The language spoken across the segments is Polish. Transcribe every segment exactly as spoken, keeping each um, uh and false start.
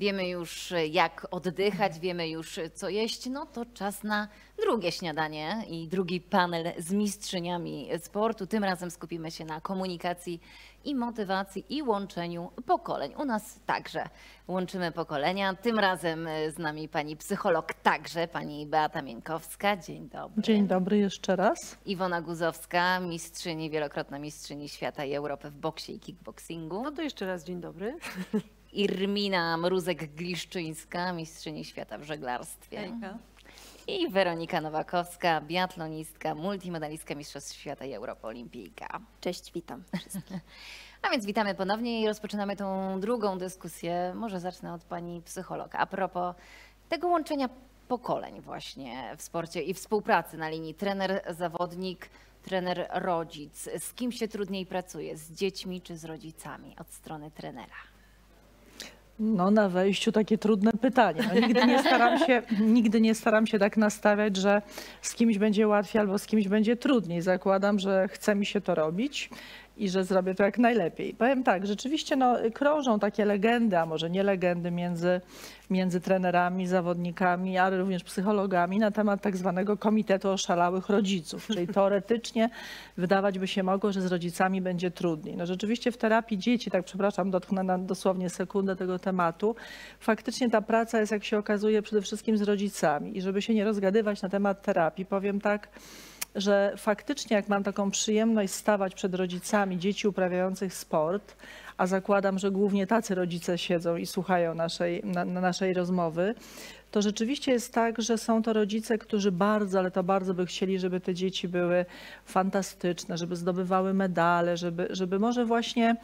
wiemy już jak oddychać, wiemy już co jeść, no to czas na drugie śniadanie i drugi panel z mistrzyniami sportu. Tym razem skupimy się na komunikacji i motywacji i łączeniu pokoleń. U nas także łączymy pokolenia. Tym razem z nami pani psycholog także, pani Beata Mieńkowska. Dzień dobry. Dzień dobry jeszcze raz. Iwona Guzowska, mistrzyni, wielokrotna mistrzyni świata i Europy w boksie i kickboxingu. No to jeszcze raz dzień dobry. Irmina Mrózek-Gliszczyńska, mistrzyni świata w żeglarstwie. Hejka. I Weronika Nowakowska, biatlonistka, multimedalistka Mistrzostw Świata i Europy Olimpijka. Cześć, witam wszystkich. A więc witamy ponownie i rozpoczynamy tą drugą dyskusję. Może zacznę od pani psychologa. A propos tego łączenia pokoleń właśnie w sporcie i współpracy na linii trener-zawodnik, trener-rodzic. Z kim się trudniej pracuje? Z dziećmi czy z rodzicami od strony trenera? No na wejściu takie trudne pytanie. No, nigdy, nie staram się, nigdy nie staram się tak nastawiać, że z kimś będzie łatwiej albo z kimś będzie trudniej. Zakładam, że chce mi się to robić i że zrobię to jak najlepiej. Powiem tak, rzeczywiście no, krążą takie legendy, a może nie legendy między, między trenerami, zawodnikami, ale również psychologami na temat tak zwanego komitetu oszalałych rodziców. Czyli teoretycznie wydawać by się mogło, że z rodzicami będzie trudniej. No, rzeczywiście w terapii dzieci, tak przepraszam, dotknę na dosłownie sekundę tego tematu, faktycznie ta praca jest, jak się okazuje, przede wszystkim z rodzicami. I żeby się nie rozgadywać na temat terapii, powiem tak, że faktycznie jak mam taką przyjemność stawać przed rodzicami dzieci uprawiających sport, a zakładam, że głównie tacy rodzice siedzą i słuchają naszej, na, na naszej rozmowy, to rzeczywiście jest tak, że są to rodzice, którzy bardzo, ale to bardzo by chcieli, żeby te dzieci były fantastyczne, żeby zdobywały medale, żeby, żeby może właśnie,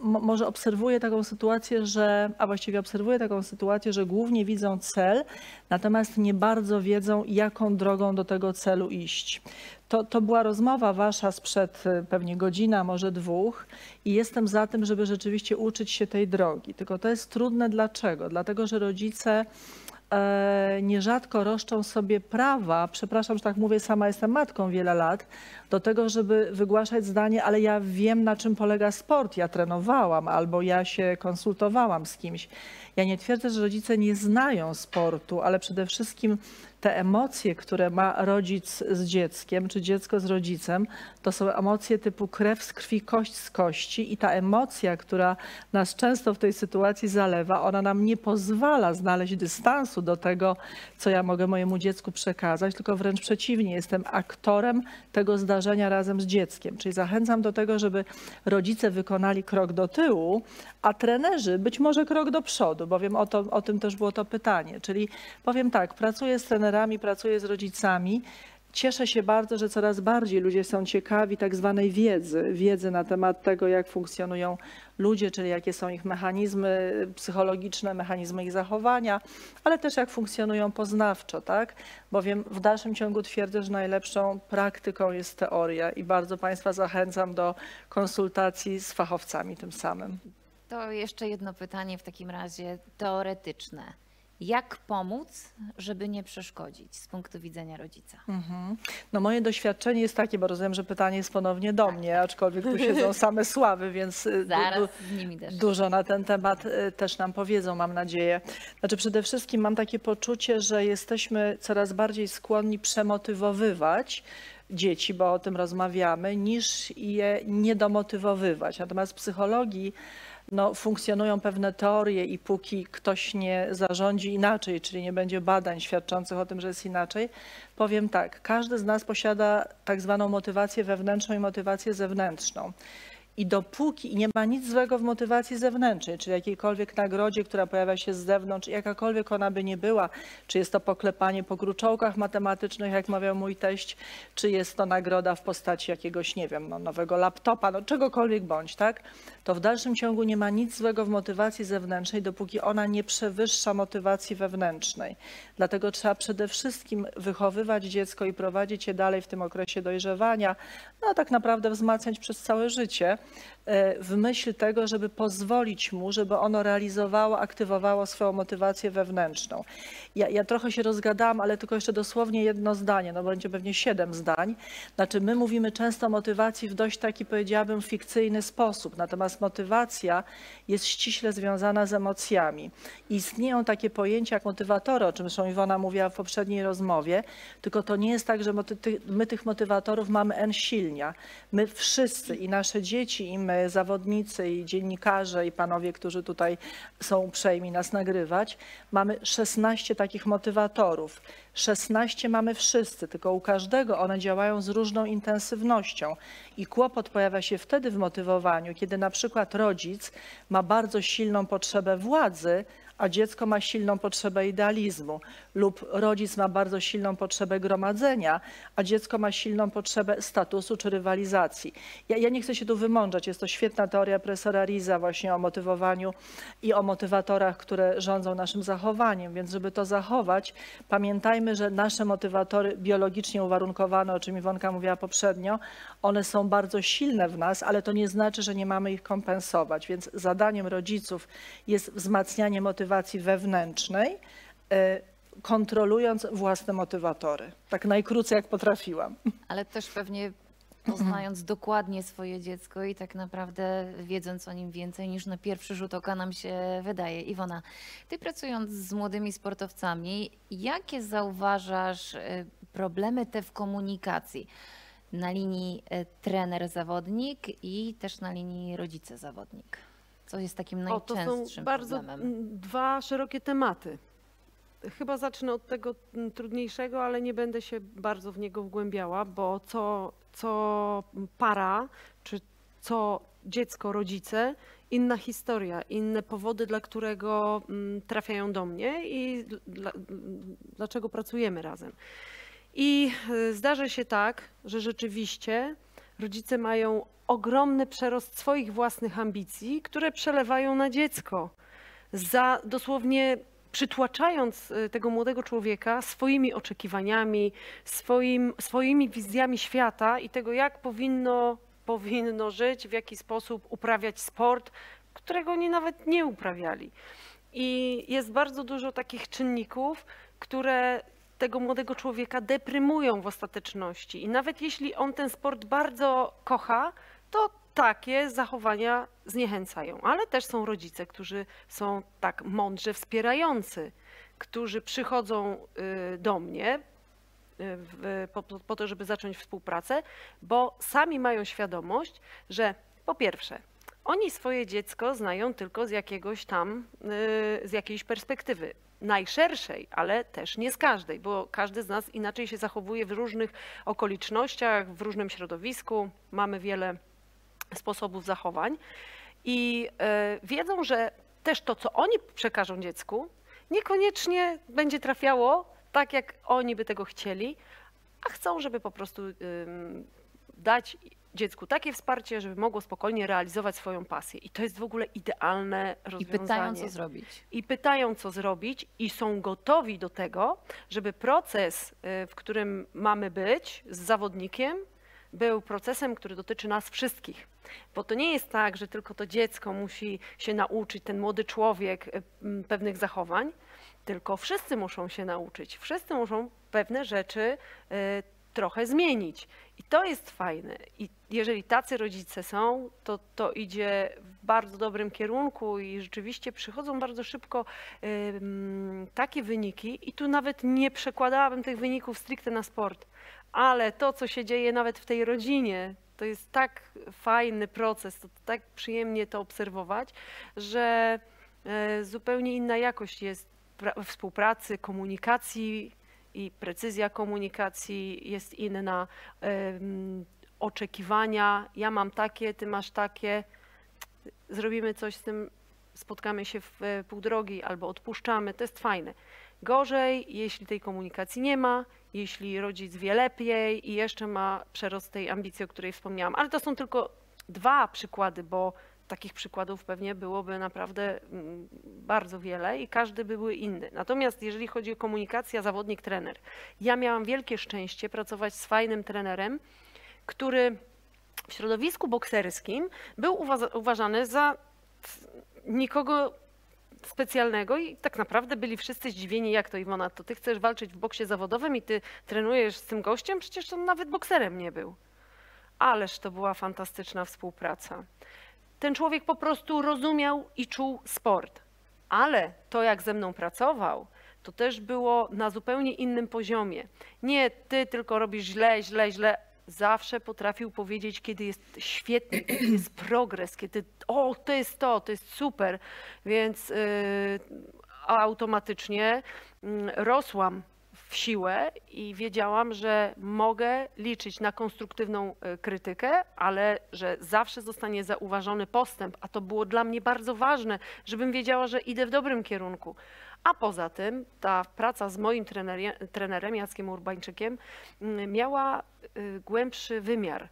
może obserwuję taką sytuację, że, a właściwie obserwuję taką sytuację, że głównie widzą cel, natomiast nie bardzo wiedzą, jaką drogą do tego celu iść. To, to była rozmowa wasza sprzed pewnie godzina, może dwóch i jestem za tym, żeby rzeczywiście uczyć się tej drogi. Tylko to jest trudne. Dlaczego? Dlatego, że rodzice nierzadko roszczą sobie prawa, przepraszam, że tak mówię, sama jestem matką wiele lat, do tego, żeby wygłaszać zdanie, ale ja wiem, na czym polega sport, ja trenowałam albo ja się konsultowałam z kimś. Ja nie twierdzę, że rodzice nie znają sportu, ale przede wszystkim te emocje, które ma rodzic z dzieckiem, czy dziecko z rodzicem, to są emocje typu krew z krwi, kość z kości i ta emocja, która nas często w tej sytuacji zalewa, ona nam nie pozwala znaleźć dystansu do tego, co ja mogę mojemu dziecku przekazać, tylko wręcz przeciwnie, jestem aktorem tego zdarzenia razem z dzieckiem. Czyli zachęcam do tego, żeby rodzice wykonali krok do tyłu, a trenerzy być może krok do przodu, bowiem o, to, o tym też było to pytanie. Czyli powiem tak, pracuję z trenerami, pracuję z rodzicami. Cieszę się bardzo, że coraz bardziej ludzie są ciekawi tak zwanej wiedzy, wiedzy na temat tego, jak funkcjonują ludzie, czyli jakie są ich mechanizmy psychologiczne, mechanizmy ich zachowania, ale też jak funkcjonują poznawczo, tak? Bowiem w dalszym ciągu twierdzę, że najlepszą praktyką jest teoria i bardzo państwa zachęcam do konsultacji z fachowcami tym samym. To jeszcze jedno pytanie w takim razie teoretyczne. Jak pomóc, żeby nie przeszkodzić z punktu widzenia rodzica? Mm-hmm. No moje doświadczenie jest takie, bo rozumiem, że pytanie jest ponownie do mnie, aczkolwiek tu siedzą same sławy, więc Zaraz du du z nimi też. dużo na ten temat też nam powiedzą, mam nadzieję. Znaczy przede wszystkim mam takie poczucie, że jesteśmy coraz bardziej skłonni przemotywowywać dzieci, bo o tym rozmawiamy, niż je niedomotywowywać. Natomiast w psychologii no, funkcjonują pewne teorie i póki ktoś nie zarządzi inaczej, czyli nie będzie badań świadczących o tym, że jest inaczej, powiem tak, każdy z nas posiada tak zwaną motywację wewnętrzną i motywację zewnętrzną. I dopóki nie ma nic złego w motywacji zewnętrznej, czy jakiejkolwiek nagrodzie, która pojawia się z zewnątrz, jakakolwiek ona by nie była, czy jest to poklepanie po gruczołkach matematycznych, jak mawiał mój teść, czy jest to nagroda w postaci jakiegoś, nie wiem, no, nowego laptopa, no czegokolwiek bądź, tak? To w dalszym ciągu nie ma nic złego w motywacji zewnętrznej, dopóki ona nie przewyższa motywacji wewnętrznej. Dlatego trzeba przede wszystkim wychowywać dziecko i prowadzić je dalej w tym okresie dojrzewania, no a tak naprawdę wzmacniać przez całe życie. w myśl tego, żeby pozwolić mu, żeby ono realizowało, aktywowało swoją motywację wewnętrzną. Ja, ja trochę się rozgadałam, ale tylko jeszcze dosłownie jedno zdanie, no będzie pewnie siedem zdań. Znaczy my mówimy często o motywacji w dość taki, powiedziałabym, fikcyjny sposób, natomiast motywacja jest ściśle związana z emocjami. Istnieją takie pojęcia jak motywatory, o czym zresztą Iwona mówiła w poprzedniej rozmowie, tylko to nie jest tak, że my tych motywatorów mamy en silnia. My wszyscy, i nasze dzieci, i my, zawodnicy, i dziennikarze, i panowie, którzy tutaj są uprzejmi nas nagrywać, mamy szesnaście takich motywatorów. szesnaście mamy wszyscy, tylko u każdego one działają z różną intensywnością. I kłopot pojawia się wtedy w motywowaniu, kiedy na przykład rodzic ma bardzo silną potrzebę władzy, a dziecko ma silną potrzebę idealizmu, lub rodzic ma bardzo silną potrzebę gromadzenia, a dziecko ma silną potrzebę statusu czy rywalizacji. Ja, ja nie chcę się tu wymądrzać, jest to świetna teoria profesora Riza właśnie o motywowaniu i o motywatorach, które rządzą naszym zachowaniem, więc żeby to zachować, pamiętajmy, że nasze motywatory biologicznie uwarunkowane, o czym Iwonka mówiła poprzednio, one są bardzo silne w nas, ale to nie znaczy, że nie mamy ich kompensować, więc zadaniem rodziców jest wzmacnianie motywacji wewnętrznej, kontrolując własne motywatory. Tak najkrócej jak potrafiłam. Ale też pewnie poznając dokładnie swoje dziecko i tak naprawdę wiedząc o nim więcej niż na pierwszy rzut oka nam się wydaje. Iwona, ty pracując z młodymi sportowcami, jakie zauważasz problemy te w komunikacji? Na linii trener-zawodnik i też na linii rodzice-zawodnik. Co jest takim najczęstszym problemem? O, to są bardzo dwa szerokie tematy. Chyba zacznę od tego trudniejszego, ale nie będę się bardzo w niego wgłębiała, bo co, co para, czy co dziecko, rodzice, inna historia, inne powody, dla którego trafiają do mnie i dla, dlaczego pracujemy razem. I zdarza się tak, że rzeczywiście rodzice mają ogromny przerost swoich własnych ambicji, które przelewają na dziecko, za dosłownie przytłaczając tego młodego człowieka swoimi oczekiwaniami, swoim, swoimi wizjami świata i tego, jak powinno, powinno żyć, w jaki sposób uprawiać sport, którego oni nawet nie uprawiali. I jest bardzo dużo takich czynników, które tego młodego człowieka deprymują w ostateczności. I nawet jeśli on ten sport bardzo kocha, to takie zachowania zniechęcają. Ale też są rodzice, którzy są tak mądrze wspierający, którzy przychodzą do mnie w, po, po to, żeby zacząć współpracę, bo sami mają świadomość, że po pierwsze, oni swoje dziecko znają tylko z jakiegoś tam, z jakiejś perspektywy. Najszerszej, ale też nie z każdej, bo każdy z nas inaczej się zachowuje w różnych okolicznościach, w różnym środowisku. Mamy wiele sposobów zachowań i y, wiedzą, że też to, co oni przekażą dziecku, niekoniecznie będzie trafiało tak, jak oni by tego chcieli, a chcą, żeby po prostu y, dać dziecku takie wsparcie, żeby mogło spokojnie realizować swoją pasję. I to jest w ogóle idealne rozwiązanie. I pytają, co zrobić. I pytają, co zrobić i są gotowi do tego, żeby proces, w którym mamy być z zawodnikiem, był procesem, który dotyczy nas wszystkich. Bo to nie jest tak, że tylko to dziecko musi się nauczyć, ten młody człowiek pewnych zachowań, tylko wszyscy muszą się nauczyć. Wszyscy muszą pewne rzeczy trochę zmienić. I to jest fajne. I jeżeli tacy rodzice są, to to idzie w bardzo dobrym kierunku i rzeczywiście przychodzą bardzo szybko y, takie wyniki. I tu nawet nie przekładałabym tych wyników stricte na sport, ale to, co się dzieje nawet w tej rodzinie, to jest tak fajny proces, to tak przyjemnie to obserwować, że y, zupełnie inna jakość jest współpracy, komunikacji, i precyzja komunikacji jest inna, um, oczekiwania, ja mam takie, ty masz takie, zrobimy coś z tym, spotkamy się w pół drogi albo odpuszczamy, to jest fajne. Gorzej, jeśli tej komunikacji nie ma, jeśli rodzic wie lepiej i jeszcze ma przerost tej ambicji, o której wspomniałam, ale to są tylko dwa przykłady, bo takich przykładów pewnie byłoby naprawdę bardzo wiele i każdy by był inny. Natomiast jeżeli chodzi o komunikację zawodnik-trener, ja miałam wielkie szczęście pracować z fajnym trenerem, który w środowisku bokserskim był uważany za nikogo specjalnego i tak naprawdę byli wszyscy zdziwieni, jak to Iwona, to ty chcesz walczyć w boksie zawodowym i ty trenujesz z tym gościem? Przecież on nawet bokserem nie był. Ależ to była fantastyczna współpraca. Ten człowiek po prostu rozumiał i czuł sport, ale to, jak ze mną pracował, to też było na zupełnie innym poziomie. Nie ty tylko robisz źle, źle, źle. Zawsze potrafił powiedzieć, kiedy jest świetny, kiedy jest progres, kiedy o, to jest to, to jest super, więc yy, automatycznie yy, rosłam w siłę i wiedziałam, że mogę liczyć na konstruktywną krytykę, ale że zawsze zostanie zauważony postęp, a to było dla mnie bardzo ważne, żebym wiedziała, że idę w dobrym kierunku. A poza tym ta praca z moim trenerem, trenerem Jackiem Urbańczykiem miała głębszy wymiar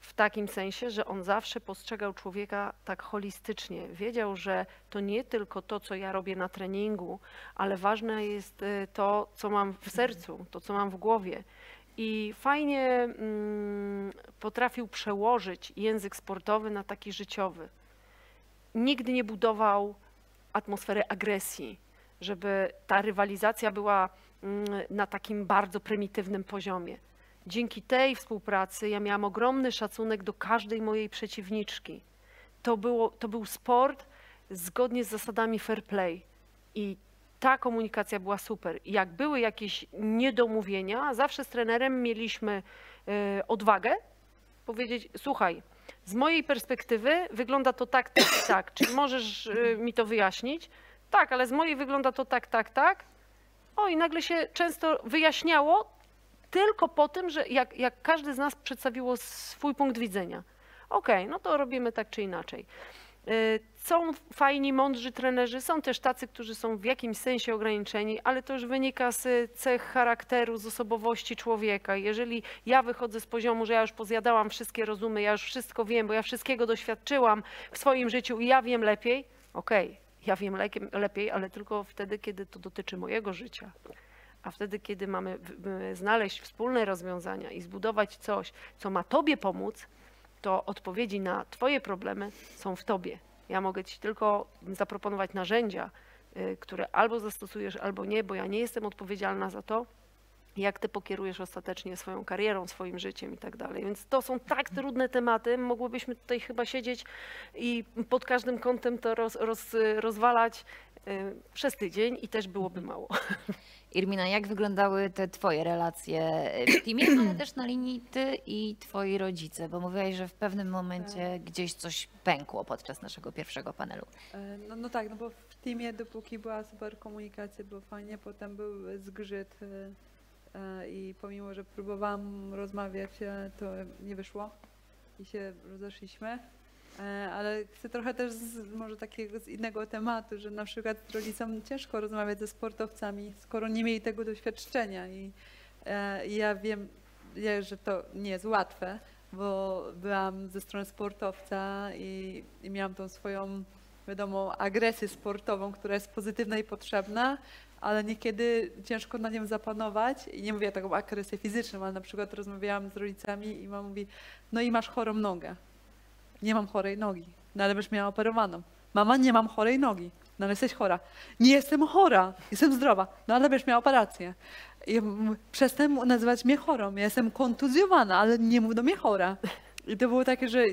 w takim sensie, że on zawsze postrzegał człowieka tak holistycznie. Wiedział, że to nie tylko to, co ja robię na treningu, ale ważne jest to, co mam w sercu, to, co mam w głowie. I fajnie potrafił przełożyć język sportowy na taki życiowy. Nigdy nie budował atmosfery agresji, żeby ta rywalizacja była na takim bardzo prymitywnym poziomie. Dzięki tej współpracy ja miałam ogromny szacunek do każdej mojej przeciwniczki. To było, to był sport zgodnie z zasadami fair play i ta komunikacja była super. Jak były jakieś niedomówienia, zawsze z trenerem mieliśmy y, odwagę powiedzieć, słuchaj, z mojej perspektywy wygląda to tak, tak, tak, czy możesz y, mi to wyjaśnić? Tak, ale z mojej wygląda to tak, tak, tak. O, i nagle się często wyjaśniało, tylko po tym, że jak, jak każdy z nas przedstawiło swój punkt widzenia. Okej, okay, no to robimy tak czy inaczej. Są fajni, mądrzy trenerzy, są też tacy, którzy są w jakimś sensie ograniczeni, ale to już wynika z cech charakteru, z osobowości człowieka. Jeżeli ja wychodzę z poziomu, że ja już pozjadałam wszystkie rozumy, ja już wszystko wiem, bo ja wszystkiego doświadczyłam w swoim życiu i ja wiem lepiej, okej, okay, ja wiem lepiej, ale tylko wtedy, kiedy to dotyczy mojego życia. A wtedy, kiedy mamy znaleźć wspólne rozwiązania i zbudować coś, co ma tobie pomóc, to odpowiedzi na twoje problemy są w tobie. Ja mogę ci tylko zaproponować narzędzia, które albo zastosujesz, albo nie, bo ja nie jestem odpowiedzialna za to, jak ty pokierujesz ostatecznie swoją karierą, swoim życiem i tak dalej. Więc to są tak trudne tematy, mogłybyśmy tutaj chyba siedzieć i pod każdym kątem to roz, roz, rozwalać przez tydzień i też byłoby mało. Irmina, jak wyglądały te twoje relacje w teamie, ale też na linii ty i twoi rodzice? Bo mówiłaś, że w pewnym momencie gdzieś coś pękło podczas naszego pierwszego panelu. No, no tak, no bo w teamie dopóki była super komunikacja, było fajnie, potem był zgrzyt i pomimo, że próbowałam rozmawiać, to nie wyszło i się rozeszliśmy. Ale chcę trochę też z, może takiego z innego tematu, że na przykład rodzicom ciężko rozmawiać ze sportowcami, skoro nie mieli tego doświadczenia i e, ja wiem, że to nie jest łatwe, bo byłam ze strony sportowca i, i miałam tą swoją, wiadomo, agresję sportową, która jest pozytywna i potrzebna, ale niekiedy ciężko na nią zapanować i nie mówię taką agresję fizyczną, ale na przykład rozmawiałam z rodzicami i mama mówi, no i masz chorą nogę. Nie mam chorej nogi, no ale byś miała operowaną. Mama, nie mam chorej nogi, no ale jesteś chora. Nie jestem chora, jestem zdrowa, no ale byś miała operację. I przestań nazywać mnie chorą, ja jestem kontuzjowana, ale nie mów do mnie chora. I to było takie, że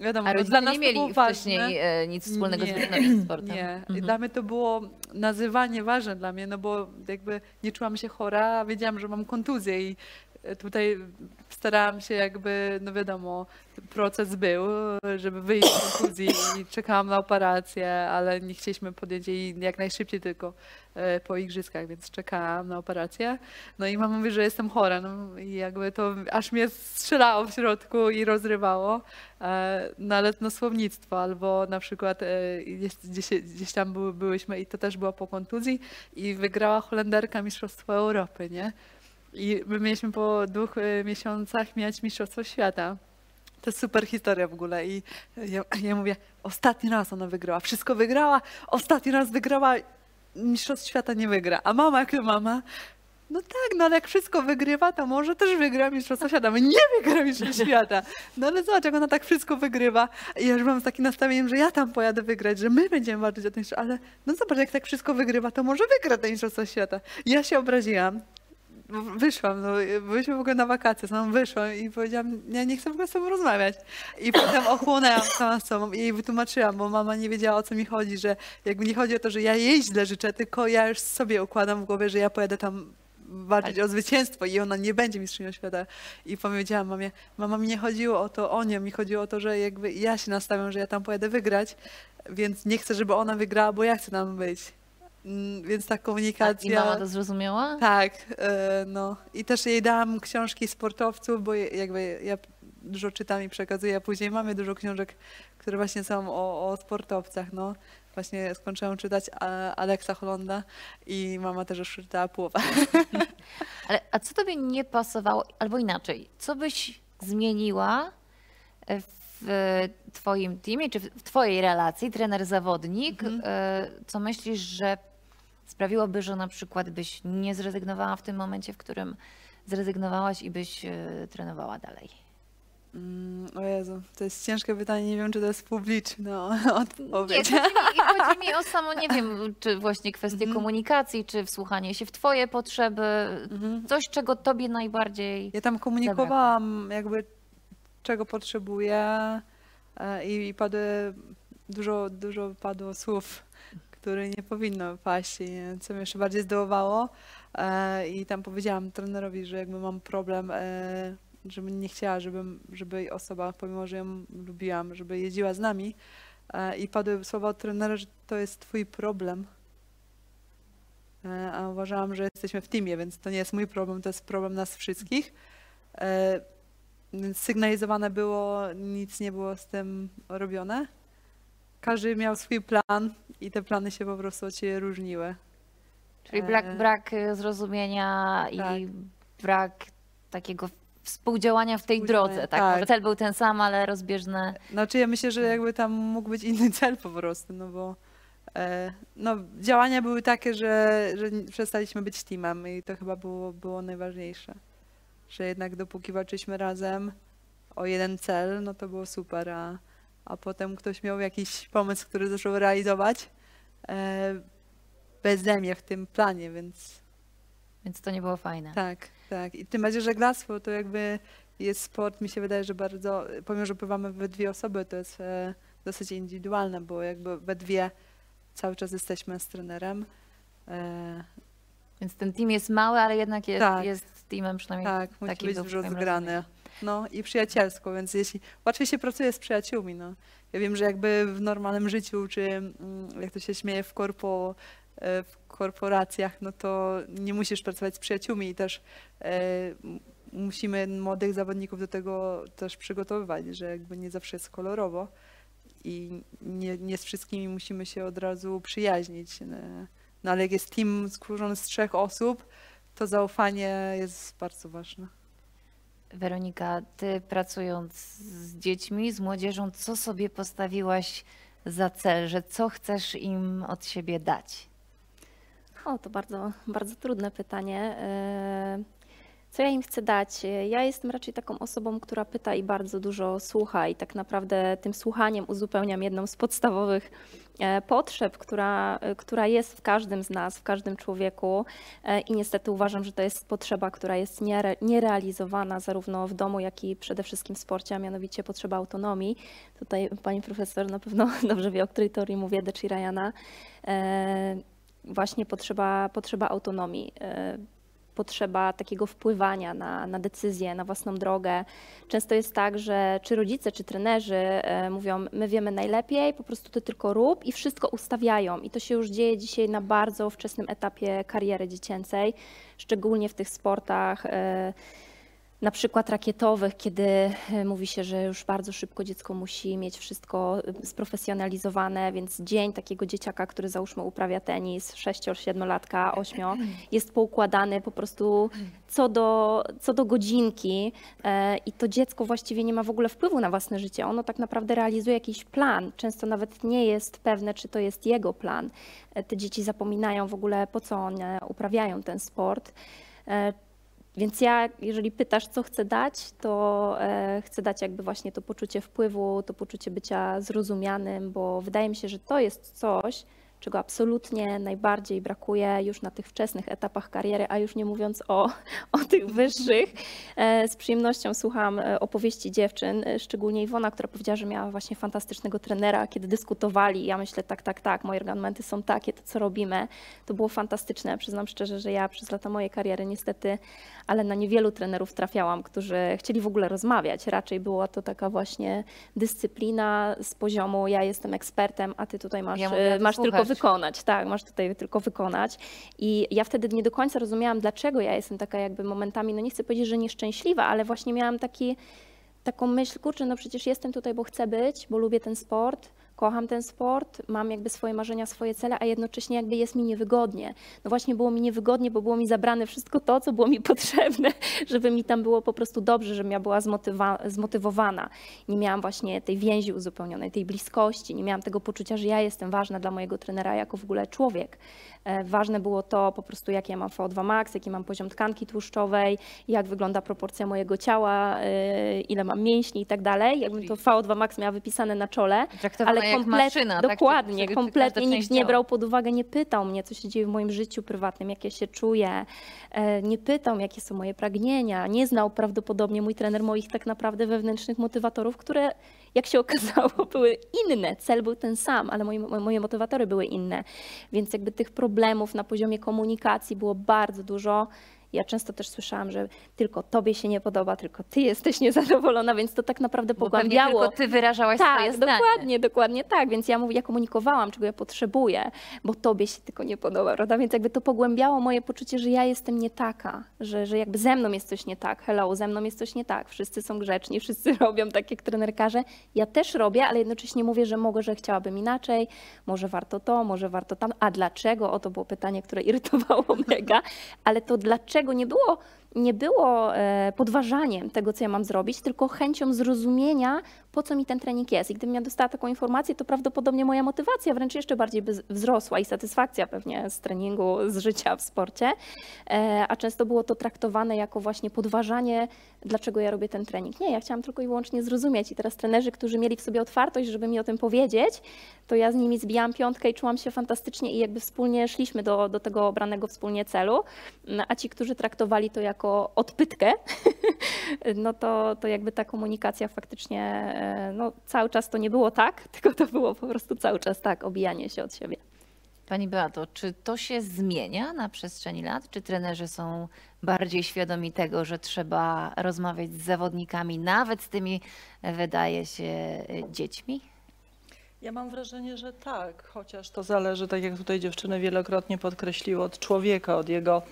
wiadomo, a dla nas nie mieli wcześniej e, nic wspólnego nie, z sportem. Nie, mhm. Dla mnie to było nazywanie ważne dla mnie, no bo jakby nie czułam się chora, a wiedziałam, że mam kontuzję i tutaj starałam się jakby, no wiadomo, proces był, żeby wyjść z kontuzji i czekałam na operację, ale nie chcieliśmy podjąć jej jak najszybciej tylko po igrzyskach, więc czekałam na operację. No i mama mówi, że jestem chora, no i jakby to aż mnie strzelało w środku i rozrywało, no ale no słownictwo, albo na przykład gdzieś, gdzieś tam były, byłyśmy i to też było po kontuzji i wygrała Holenderka Mistrzostwo Europy, nie? I my mieliśmy po dwóch miesiącach mieć Mistrzostwo Świata. To jest super historia w ogóle i ja, ja mówię, ostatni raz ona wygrała, wszystko wygrała, ostatni raz wygrała, Mistrzostw Świata nie wygra. A mama, jak to mama, no tak, no ale jak wszystko wygrywa, to może też wygra mistrzostwa świata. My nie wygra mistrzostwa świata. No ale zobacz, jak ona tak wszystko wygrywa. I ja już mam z takim nastawieniem, że ja tam pojadę wygrać, że my będziemy walczyć o ten mistrzostwo, ale no zobacz, jak tak wszystko wygrywa, to może wygra ten mistrzostwa świata. I ja się obraziłam. Wyszłam, no, byliśmy w ogóle na wakacje, sam wyszłam i powiedziałam, ja nie chcę w ogóle z tobą rozmawiać. I potem ochłonęłam sama z sobą i jej wytłumaczyłam, bo mama nie wiedziała, o co mi chodzi, że jakby nie chodzi o to, że ja jej źle życzę, tylko ja już sobie układam w głowie, że ja pojadę tam walczyć o zwycięstwo i ona nie będzie mistrzynią świata. I powiedziałam mamie, mama, mi nie chodziło o to o nią, mi chodziło o to, że jakby ja się nastawiam, że ja tam pojadę wygrać, więc nie chcę, żeby ona wygrała, bo ja chcę tam być. Więc ta komunikacja... I mama to zrozumiała? Tak, no. I też jej dałam książki sportowców, bo jakby ja dużo czytam i przekazuję, a później mamy dużo książek, które właśnie są o, o sportowcach, no. Właśnie skończyłam czytać Aleksa Hollonda i mama też już czytała połowę. Ale, a co tobie nie pasowało, albo inaczej, co byś zmieniła w w twoim teamie, czy w twojej relacji trener-zawodnik, mhm. co myślisz, że sprawiłoby, że na przykład byś nie zrezygnowała w tym momencie, w którym zrezygnowałaś i byś trenowała dalej? O Jezu, to jest ciężkie pytanie, nie wiem, czy to jest publiczna odpowiedź. Nie, chodzi, mi, chodzi mi o samo, nie wiem, czy właśnie kwestię mhm. komunikacji, czy wsłuchanie się w twoje potrzeby, mhm. coś, czego tobie najbardziej Ja tam komunikowałam zabrakło. jakby czego potrzebuję i padło, dużo, dużo padło słów, które nie powinno paść, co mnie jeszcze bardziej zdołowało. I tam powiedziałam trenerowi, że jakby mam problem, żebym nie chciała, żeby, żeby osoba, pomimo że ją lubiłam, żeby jeździła z nami. I padły słowa od trenera, że to jest twój problem. A uważałam, że jesteśmy w teamie, więc to nie jest mój problem, to jest problem nas wszystkich. Sygnalizowane było, nic nie było z tym robione. Każdy miał swój plan i te plany się po prostu od siebie różniły. Czyli brak, brak zrozumienia tak. i brak takiego współdziałania w tej drodze. Tak? Tak. Cel był ten sam, ale rozbieżne. Znaczy ja myślę, że jakby tam mógł być inny cel po prostu, no bo no, działania były takie, że, że przestaliśmy być teamem i to chyba było, było najważniejsze. Że jednak dopóki walczyliśmy razem o jeden cel, no to było super, a, a potem ktoś miał jakiś pomysł, który zaczął realizować e, beze mnie w tym planie, więc... Więc to nie było fajne. Tak, tak. I tym bardziej żeglarstwo to jakby jest sport, mi się wydaje, że bardzo, pomimo że pływamy we dwie osoby, to jest e, dosyć indywidualne, bo jakby we dwie cały czas jesteśmy z trenerem. E, Więc ten team jest mały, ale jednak jest, tak, jest teamem przynajmniej. Tak, musi być dużo zgrany. No i przyjacielsko, więc jeśli łatwiej się pracuje z przyjaciółmi. No. Ja wiem, że jakby w normalnym życiu, czy jak to się śmieje w, korpo, w korporacjach, no to nie musisz pracować z przyjaciółmi i też e, musimy młodych zawodników do tego też przygotowywać, że jakby nie zawsze jest kolorowo i nie, nie z wszystkimi musimy się od razu przyjaźnić. No ale jak jest team złożony z trzech osób, to zaufanie jest bardzo ważne. Weronika, ty pracując z dziećmi, z młodzieżą, co sobie postawiłaś za cel, że co chcesz im od siebie dać? O, to bardzo, bardzo trudne pytanie. Co ja im chcę dać? Ja jestem raczej taką osobą, która pyta i bardzo dużo słucha i tak naprawdę tym słuchaniem uzupełniam jedną z podstawowych potrzeb, która, która jest w każdym z nas, w każdym człowieku i niestety uważam, że to jest potrzeba, która jest niere, nierealizowana zarówno w domu, jak i przede wszystkim w sporcie, a mianowicie potrzeba autonomii. Tutaj pani profesor na pewno dobrze wie, o której teorii mówię, Deci Ryana. Właśnie potrzeba, potrzeba autonomii. Potrzeba takiego wpływania na, na decyzje, na własną drogę. Często jest tak, że czy rodzice, czy trenerzy e, mówią, my wiemy najlepiej, po prostu ty tylko rób i wszystko ustawiają. I to się już dzieje dzisiaj na bardzo wczesnym etapie kariery dziecięcej, szczególnie w tych sportach e, na przykład rakietowych, kiedy mówi się, że już bardzo szybko dziecko musi mieć wszystko sprofesjonalizowane, więc dzień takiego dzieciaka, który załóżmy uprawia tenis, sześcio-siedmiolatka, ośmio, jest poukładany po prostu co do, co do godzinki i to dziecko właściwie nie ma w ogóle wpływu na własne życie. Ono tak naprawdę realizuje jakiś plan, często nawet nie jest pewne, czy to jest jego plan. Te dzieci zapominają w ogóle, po co one uprawiają ten sport. Więc ja, jeżeli pytasz, co chcę dać, to chcę dać jakby właśnie to poczucie wpływu, to poczucie bycia zrozumianym, bo wydaje mi się, że to jest coś, czego absolutnie najbardziej brakuje już na tych wczesnych etapach kariery, a już nie mówiąc o, o tych wyższych. Z przyjemnością słucham opowieści dziewczyn, szczególnie Iwona, która powiedziała, że miała właśnie fantastycznego trenera, kiedy dyskutowali. Ja myślę, tak, tak, tak, moje argumenty są takie, to co robimy. To było fantastyczne. Przyznam szczerze, że ja przez lata mojej kariery niestety, ale na niewielu trenerów trafiałam, którzy chcieli w ogóle rozmawiać. Raczej była to taka właśnie dyscyplina z poziomu ja jestem ekspertem, a ty tutaj masz, ja mówię, masz tylko wykonać, tak, masz tutaj tylko wykonać. I ja wtedy nie do końca rozumiałam, dlaczego ja jestem taka jakby momentami, no nie chcę powiedzieć, że nieszczęśliwa, ale właśnie miałam taki, taką myśl, kurczę, no przecież jestem tutaj, bo chcę być, bo lubię ten sport, kocham ten sport, mam jakby swoje marzenia, swoje cele, a jednocześnie jakby jest mi niewygodnie. No właśnie było mi niewygodnie, bo było mi zabrane wszystko to, co było mi potrzebne, żeby mi tam było po prostu dobrze, żebym ja była zmotywowana. Nie miałam właśnie tej więzi uzupełnionej, tej bliskości, nie miałam tego poczucia, że ja jestem ważna dla mojego trenera jako w ogóle człowiek. Ważne było to po prostu, jakie ja mam V O dwa max, jaki mam poziom tkanki tłuszczowej, jak wygląda proporcja mojego ciała, ile mam mięśni i tak dalej. Jakbym to V O dwa max miała wypisane na czole, ale kompletnie, maszyna, dokładnie, tak, kompletnie nikt nie brał pod uwagę, nie pytał mnie, co się dzieje w moim życiu prywatnym, jak ja się czuję, nie pytał, jakie są moje pragnienia, nie znał prawdopodobnie mój trener moich tak naprawdę wewnętrznych motywatorów, które jak się okazało były inne, cel był ten sam, ale moje, moje motywatory były inne, więc jakby tych problemów na poziomie komunikacji było bardzo dużo. Ja często też słyszałam, że tylko tobie się nie podoba, tylko ty jesteś niezadowolona, więc to tak naprawdę pogłębiało. Bo tylko ty wyrażałaś tak, swoje zdanie. Dokładnie, dokładnie tak, więc ja, mówię, ja komunikowałam, czego ja potrzebuję, bo tobie się tylko nie podoba, prawda? Więc jakby to pogłębiało moje poczucie, że ja jestem nie taka, że, że jakby ze mną jest coś nie tak, hello, ze mną jest coś nie tak, wszyscy są grzeczni, wszyscy robią tak jak trener każe, ja też robię, ale jednocześnie mówię, że mogę, że chciałabym inaczej, może warto to, może warto tam, a dlaczego? O, to było pytanie, które irytowało mega, ale to dlaczego? Nie było, nie było podważaniem tego, co ja mam zrobić, tylko chęcią zrozumienia, po co mi ten trening jest. I gdybym ja dostała taką informację, to prawdopodobnie moja motywacja wręcz jeszcze bardziej by wzrosła i satysfakcja pewnie z treningu, z życia w sporcie. A często było to traktowane jako właśnie podważanie, dlaczego ja robię ten trening. Nie, ja chciałam tylko i wyłącznie zrozumieć. I teraz trenerzy, którzy mieli w sobie otwartość, żeby mi o tym powiedzieć, to ja z nimi zbijałam piątkę i czułam się fantastycznie i jakby wspólnie szliśmy do, do tego obranego wspólnie celu. A ci, którzy traktowali to jako odpytkę, no to, to jakby ta komunikacja faktycznie, no cały czas to nie było tak, tylko to było po prostu cały czas tak, obijanie się od siebie. Pani Beato, czy to się zmienia na przestrzeni lat? Czy trenerzy są bardziej świadomi tego, że trzeba rozmawiać z zawodnikami, nawet z tymi, wydaje się, dziećmi? Ja mam wrażenie, że tak, chociaż to zależy, tak jak tutaj dziewczyny wielokrotnie podkreśliły, od człowieka, od jego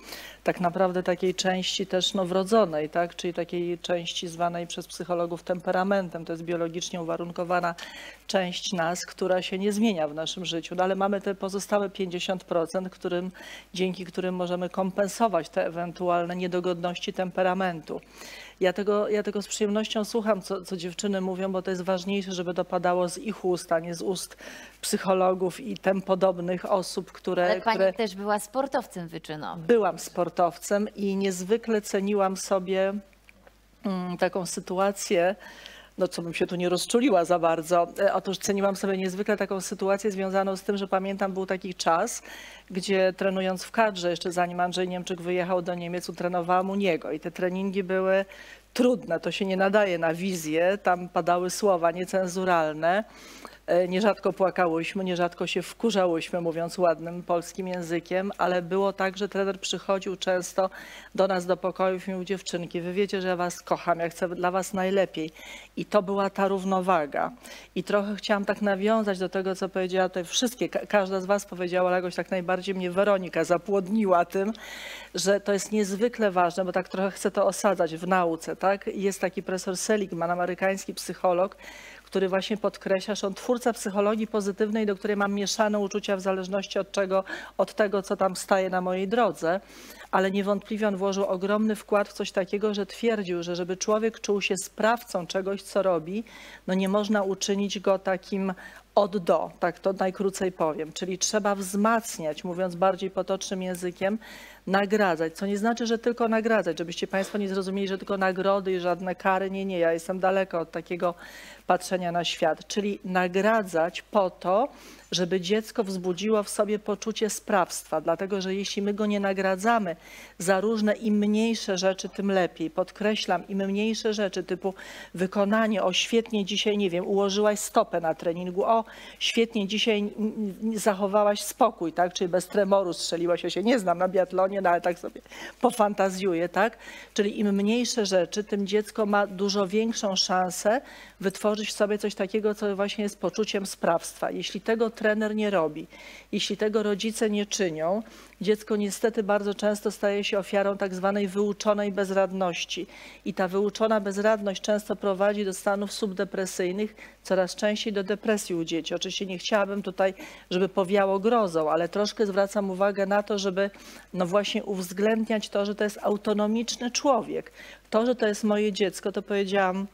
tak naprawdę takiej części też no, wrodzonej, tak? Czyli takiej części zwanej przez psychologów temperamentem. To jest biologicznie uwarunkowana część nas, która się nie zmienia w naszym życiu, no, ale mamy te pozostałe pięćdziesiąt procent, którym, dzięki którym możemy kompensować te ewentualne niedogodności temperamentu. Ja tego, ja tego z przyjemnością słucham, co, co dziewczyny mówią, bo to jest ważniejsze, żeby dopadało z ich ust, a nie z ust psychologów i tym podobnych osób, które... Ale pani które... też była sportowcem wyczynowym. Byłam sportowcem i niezwykle ceniłam sobie mm, taką sytuację, no co bym się tu nie rozczuliła za bardzo. Otóż ceniłam sobie niezwykle taką sytuację związaną z tym, że pamiętam był taki czas, gdzie trenując w kadrze, jeszcze zanim Andrzej Niemczyk wyjechał do Niemiec, utrenowałam u niego i te treningi były trudne, to się nie nadaje na wizję, tam padały słowa niecenzuralne. Nierzadko płakałyśmy, nierzadko się wkurzałyśmy, mówiąc ładnym polskim językiem, ale było tak, że trener przychodził często do nas do pokoju i mówił: dziewczynki, wy wiecie, że ja was kocham, ja chcę dla was najlepiej. I to była ta równowaga. I trochę chciałam tak nawiązać do tego, co powiedziała tutaj wszystkie, każda z was powiedziała, ale jakoś tak najbardziej mnie Weronika zapłodniła tym, że to jest niezwykle ważne, bo tak trochę chcę to osadzać w nauce, tak? Jest taki profesor Seligman, amerykański psycholog, który właśnie podkreślasz, on twórca psychologii pozytywnej, do której mam mieszane uczucia w zależności od, czego, od tego, co tam staje na mojej drodze, ale niewątpliwie on włożył ogromny wkład w coś takiego, że twierdził, że żeby człowiek czuł się sprawcą czegoś, co robi, no nie można uczynić go takim od do, tak to najkrócej powiem, czyli trzeba wzmacniać, mówiąc bardziej potocznym językiem, nagradzać, co nie znaczy, że tylko nagradzać, żebyście Państwo nie zrozumieli, że tylko nagrody i żadne kary, nie, nie, ja jestem daleko od takiego patrzenia na świat, czyli nagradzać po to, żeby dziecko wzbudziło w sobie poczucie sprawstwa, dlatego że jeśli my go nie nagradzamy za różne im mniejsze rzeczy, tym lepiej. Podkreślam, im mniejsze rzeczy typu wykonanie, o świetnie dzisiaj, nie wiem, ułożyłaś stopę na treningu, o świetnie dzisiaj zachowałaś spokój, tak, czyli bez tremoru strzeliłaś, ja się nie znam na biatlonie, no ale tak sobie pofantazjuję, tak, czyli im mniejsze rzeczy, tym dziecko ma dużo większą szansę wytworzyć w sobie coś takiego, co właśnie jest poczuciem sprawstwa. Jeśli tego trener nie robi, jeśli tego rodzice nie czynią, dziecko niestety bardzo często staje się ofiarą tak zwanej wyuczonej bezradności. I ta wyuczona bezradność często prowadzi do stanów subdepresyjnych, coraz częściej do depresji u dzieci. Oczywiście nie chciałabym tutaj, żeby powiało grozą, ale troszkę zwracam uwagę na to, żeby no właśnie uwzględniać to, że to jest autonomiczny człowiek. To, że to jest moje dziecko, to powiedziałam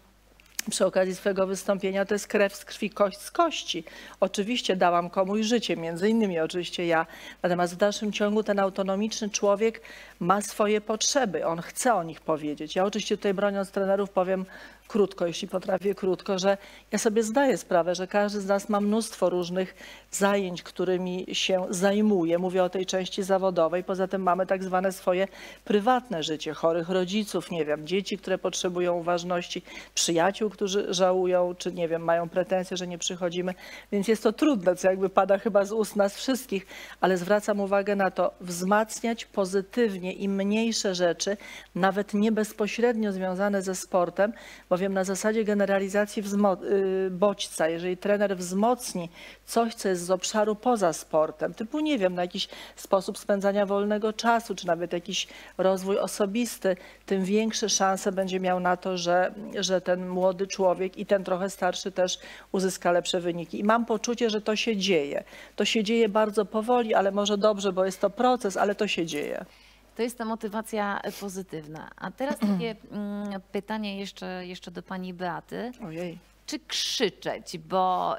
przy okazji swojego wystąpienia, to jest krew z krwi, kość z kości. Oczywiście dałam komuś życie, między innymi oczywiście ja. Natomiast w dalszym ciągu ten autonomiczny człowiek ma swoje potrzeby. On chce o nich powiedzieć. Ja oczywiście tutaj broniąc trenerów powiem krótko, jeśli potrafię krótko, że ja sobie zdaję sprawę, że każdy z nas ma mnóstwo różnych zajęć, którymi się zajmuje. Mówię o tej części zawodowej. Poza tym mamy tak zwane swoje prywatne życie, chorych rodziców, nie wiem, dzieci, które potrzebują uważności, przyjaciół, którzy żałują, czy nie wiem, mają pretensje, że nie przychodzimy. Więc jest to trudne, co jakby pada chyba z ust nas wszystkich, ale zwracam uwagę na to, wzmacniać pozytywnie i mniejsze rzeczy, nawet nie bezpośrednio związane ze sportem, bo bowiem na zasadzie generalizacji bodźca, jeżeli trener wzmocni coś, co jest z obszaru poza sportem, typu nie wiem, na jakiś sposób spędzania wolnego czasu, czy nawet jakiś rozwój osobisty, tym większe szanse będzie miał na to, że, że ten młody człowiek i ten trochę starszy też uzyska lepsze wyniki. I mam poczucie, że to się dzieje. To się dzieje bardzo powoli, ale może dobrze, bo jest to proces, ale to się dzieje. To jest ta motywacja pozytywna. A teraz takie pytanie jeszcze, jeszcze do pani Beaty. Ojej. Czy krzyczeć, bo